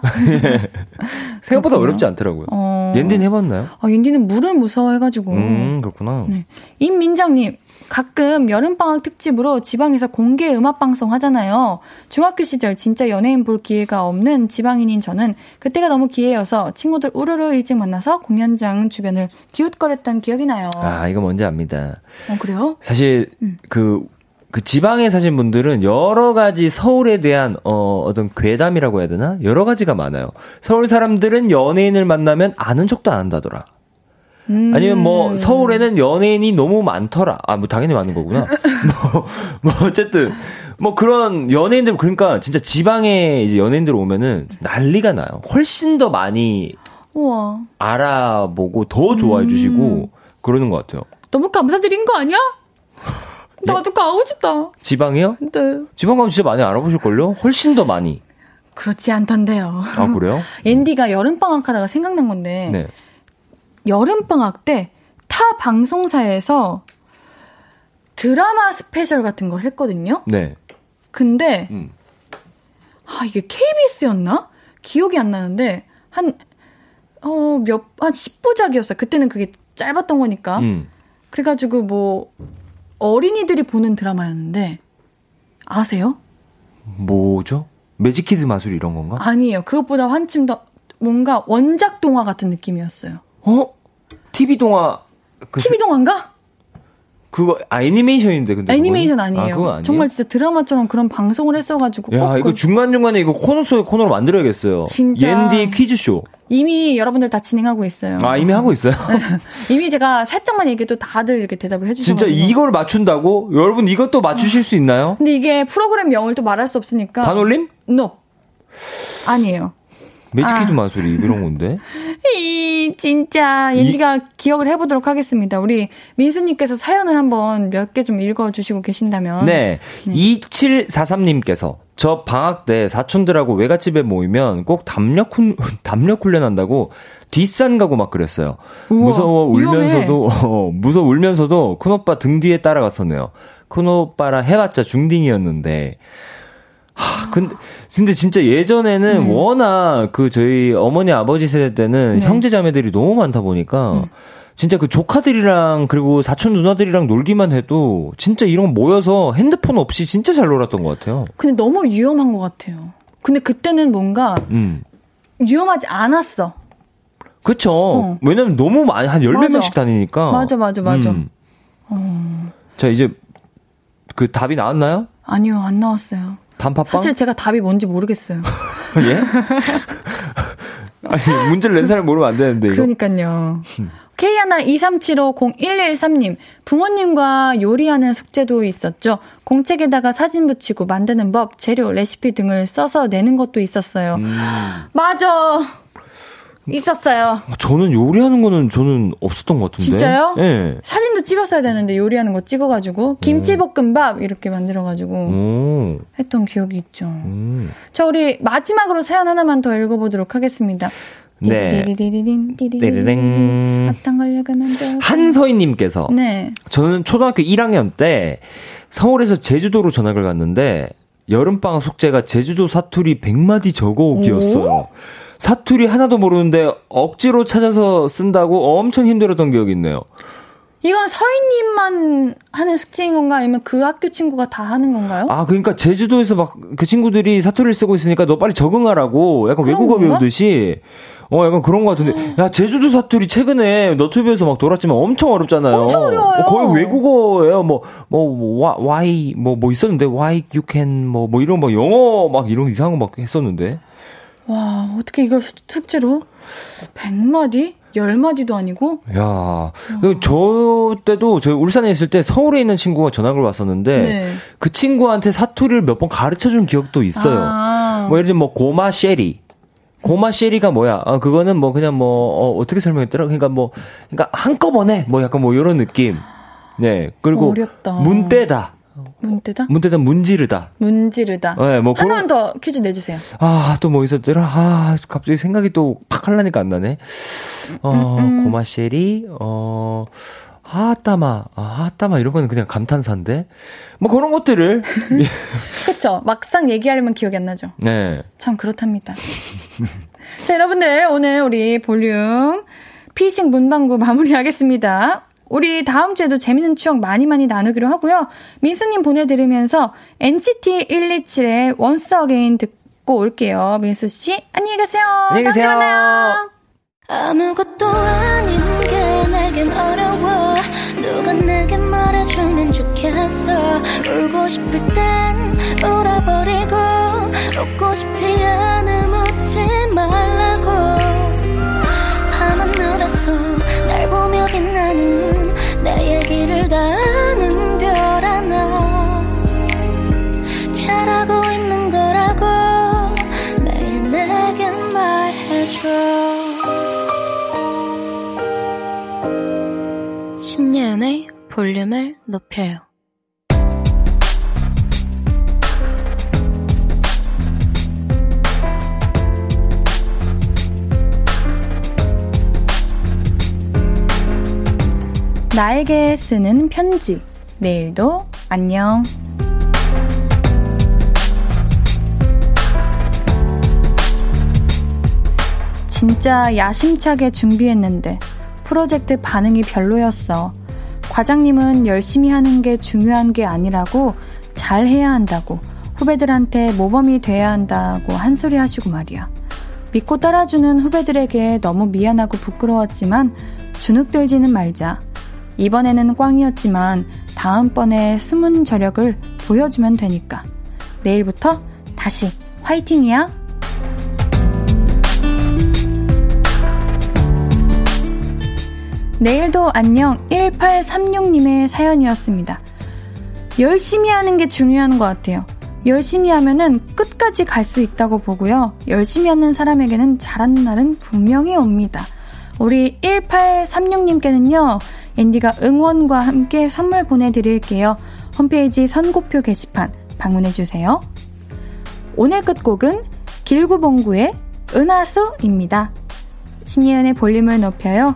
생각보다 그렇구나. 어렵지 않더라고요. 어... 옌디는 해봤나요? 아, 옌디는 물을 무서워해가지고. 음, 그렇구나. 네. 임민정님, 가끔 여름방학 특집으로 지방에서 공개 음악방송 하잖아요. 중학교 시절 진짜 연예인 볼 기회가 없는 지방인인 저는 그때가 너무 기회여서 친구들 우르르 일찍 만나서 공연장 주변을 기웃거렸던 기억이 나요. 아, 이거 뭔지 압니다. 어, 그래요? 사실 음. 그... 그 지방에 사신 분들은 여러 가지 서울에 대한 어, 어떤 괴담이라고 해야 되나? 여러 가지가 많아요. 서울 사람들은 연예인을 만나면 아는 척도 안 한다더라. 음. 아니면 뭐 서울에는 연예인이 너무 많더라. 아, 뭐 당연히 많은 거구나. 뭐, 뭐 어쨌든 뭐 그런 연예인들 그러니까 진짜 지방에 이제 연예인들 오면은 난리가 나요. 훨씬 더 많이 우와. 알아보고 더 좋아해 음. 주시고 그러는 것 같아요. 너무 감사드린 거 아니야? 나도 가고 싶다. 지방이요? 네. 지방 가면 진짜 많이 알아보실걸요? 훨씬 더 많이. 그렇지 않던데요. 아, 그래요? 앤디가 여름방학 하다가 생각난 건데, 네. 여름방학 때 타 방송사에서 드라마 스페셜 같은 걸 했거든요? 네. 근데, 음. 아, 이게 케이비에스였나? 기억이 안 나는데, 한, 어, 몇, 한 십 부작이었어요. 그때는 그게 짧았던 거니까. 음. 그래가지고 뭐, 어린이들이 보는 드라마였는데 아세요? 뭐죠? 매직키드 마술 이런 건가? 아니에요. 그것보다 한층 더 뭔가 원작 동화 같은 느낌이었어요. 어? 티비 동화 그 티비 동화인가? 그거 애니메이션인데 근데 애니메이션 그건? 아니에요. 아, 그건 아니에요. 정말 진짜 드라마처럼 그런 방송을 했어가지고. 야, 이거 중간 중간에 이거 코너 속의 코너로 만들어야겠어요. 진짜. 옌디 퀴즈쇼. 이미 여러분들 다 진행하고 있어요. 아, 이미 하고 있어요? 네. 이미 제가 살짝만 얘기해도 다들 이렇게 대답을 해주셔서. 진짜 이걸 맞춘다고? 여러분 이것도 맞추실 어. 수 있나요? 근데 이게 프로그램 명을 또 말할 수 없으니까. 반올림? No. 아니에요. 매직키드 아. 마술이 이런 건데? 이, 진짜. 얘기가 이... 기억을 해보도록 하겠습니다. 우리 민수님께서 사연을 한번 몇 개 좀 읽어주시고 계신다면. 네. 네. 이칠사삼님께서. 저 방학 때 사촌들하고 외갓집에 모이면 꼭 담력 훈, 담력 훈련한다고 뒷산 가고 막 그랬어요. 우와, 무서워 울면서도, 어, 무서워 울면서도 큰오빠 등 뒤에 따라갔었네요. 큰오빠랑 해봤자 중딩이었는데. 하, 근데, 근데 진짜 예전에는 네. 워낙 그 저희 어머니 아버지 세대 때는 네. 형제자매들이 너무 많다 보니까 네. 진짜 그 조카들이랑 그리고 사촌 누나들이랑 놀기만 해도 진짜 이런 모여서 핸드폰 없이 진짜 잘 놀았던 것 같아요. 근데 너무 위험한 것 같아요. 근데 그때는 뭔가 음. 위험하지 않았어. 그쵸. 어. 왜냐면 너무 많이 한 열 몇 명씩 다니니까. 맞아 맞아 맞아. 음. 어... 자 이제 그 답이 나왔나요? 아니요 안 나왔어요. 단팥빵? 사실 제가 답이 뭔지 모르겠어요. 예? 아니 문제를 낸 사람 모르면 안 되는데 이거. 그러니까요. 케이 일 이삼칠오공일일삼님 부모님과 요리하는 숙제도 있었죠. 공책에다가 사진 붙이고 만드는 법, 재료, 레시피 등을 써서 내는 것도 있었어요. 음. 맞아. 있었어요. 저는 요리하는 거는 저는 없었던 것 같은데. 진짜요? 네. 사진도 찍었어야 되는데 요리하는 거 찍어가지고 김치볶음밥 이렇게 만들어가지고 오. 했던 기억이 있죠. 음. 자, 우리 마지막으로 사연 하나만 더 읽어보도록 하겠습니다. 네. 띠리링. 어떤 걸 읽으면 돼요? 한서희님께서. 네. 저는 초등학교 일 학년 때 서울에서 제주도로 전학을 갔는데 여름방학 숙제가 제주도 사투리 백마디 적어오기였어요. 오? 사투리 하나도 모르는데 억지로 찾아서 쓴다고 엄청 힘들었던 기억이 있네요. 이건 서희님만 하는 숙제인 건가? 아니면 그 학교 친구가 다 하는 건가요? 아, 그러니까 제주도에서 막 그 친구들이 사투리를 쓰고 있으니까 너 빨리 적응하라고 약간 외국어 건가? 배우듯이 어, 약간 그런 것 같은데. 야, 제주도 사투리 최근에 너튜브에서 막 돌았지만 엄청 어렵잖아요. 엄청 어려워요. 어, 거의 외국어예요. 뭐, 뭐, 뭐, why, 뭐, 뭐 있었는데, why you can, 뭐, 뭐 이런 막 영어 막 이런 이상한 거 막 했었는데. 와, 어떻게 이걸 숙제로? 백마디? 열 마디도 아니고? 야, 저 때도 저희 울산에 있을 때 서울에 있는 친구가 전학을 왔었는데 네. 그 친구한테 사투리를 몇 번 가르쳐준 기억도 있어요. 아. 뭐 예를 들면 뭐 고마 쉐리. 고마 쉐리가 뭐야? 아, 그거는 뭐 그냥 뭐 어, 어떻게 설명했더라? 그러니까 뭐 그러니까 한꺼번에 뭐 약간 뭐 이런 느낌. 네, 그리고 어렵다. 문떼다. 문떼다? 문떼다 문지르다. 문지르다. 네, 뭐 하나만 그런... 더 퀴즈 내주세요. 아, 또 뭐 있었더라? 아, 갑자기 생각이 또 팍 하려니까 안 나네. 어, 음, 음. 고마쉐리, 어, 하따마, 아, 하따마 이런 거는 그냥 감탄사인데? 뭐 그런 것들을. 그쵸. 막상 얘기하려면 기억이 안 나죠. 네. 참 그렇답니다. 자, 여러분들, 오늘 우리 볼륨 피싱 문방구 마무리하겠습니다. 우리 다음 주에도 재밌는 추억 많이 많이 나누기로 하고요. 민수님 보내드리면서 엔시티 일이칠의 Once Again 듣고 올게요. 민수씨, 안녕히 계세요. 안녕히 계세요. 다음 주 만나요. 아무것도 아닌 게 내겐 어려워. 누가 내게 말해주면 좋겠어. 울고 싶을 땐 울어버리고 웃고 싶지 않으면 웃지 말라고. 밤하늘에서 날 보며 빛나는 내 얘기를 다 아는 별 하나 잘하고 있는 거라고 매일 내게 말해줘. 신예은의 볼륨을 높여요. 나에게 쓰는 편지. 내일도 안녕. 진짜 야심차게 준비했는데 프로젝트 반응이 별로였어. 과장님은 열심히 하는 게 중요한 게 아니라고 잘해야 한다고 후배들한테 모범이 돼야 한다고 한 소리 하시고 말이야. 믿고 따라주는 후배들에게 너무 미안하고 부끄러웠지만 주눅들지는 말자. 이번에는 꽝이었지만 다음번에 숨은 저력을 보여주면 되니까. 내일부터 다시 화이팅이야. 내일도 안녕 천팔백삼십육님의 사연이었습니다. 열심히 하는 게 중요한 것 같아요. 열심히 하면은 끝까지 갈 수 있다고 보고요. 열심히 하는 사람에게는 잘하는 날은 분명히 옵니다. 우리 천팔백삼십육님께는요. 앤디가 응원과 함께 선물 보내드릴게요. 홈페이지 선고표 게시판 방문해주세요. 오늘 끝곡은 길구봉구의 은하수입니다. 신희은의 볼륨을 높여요.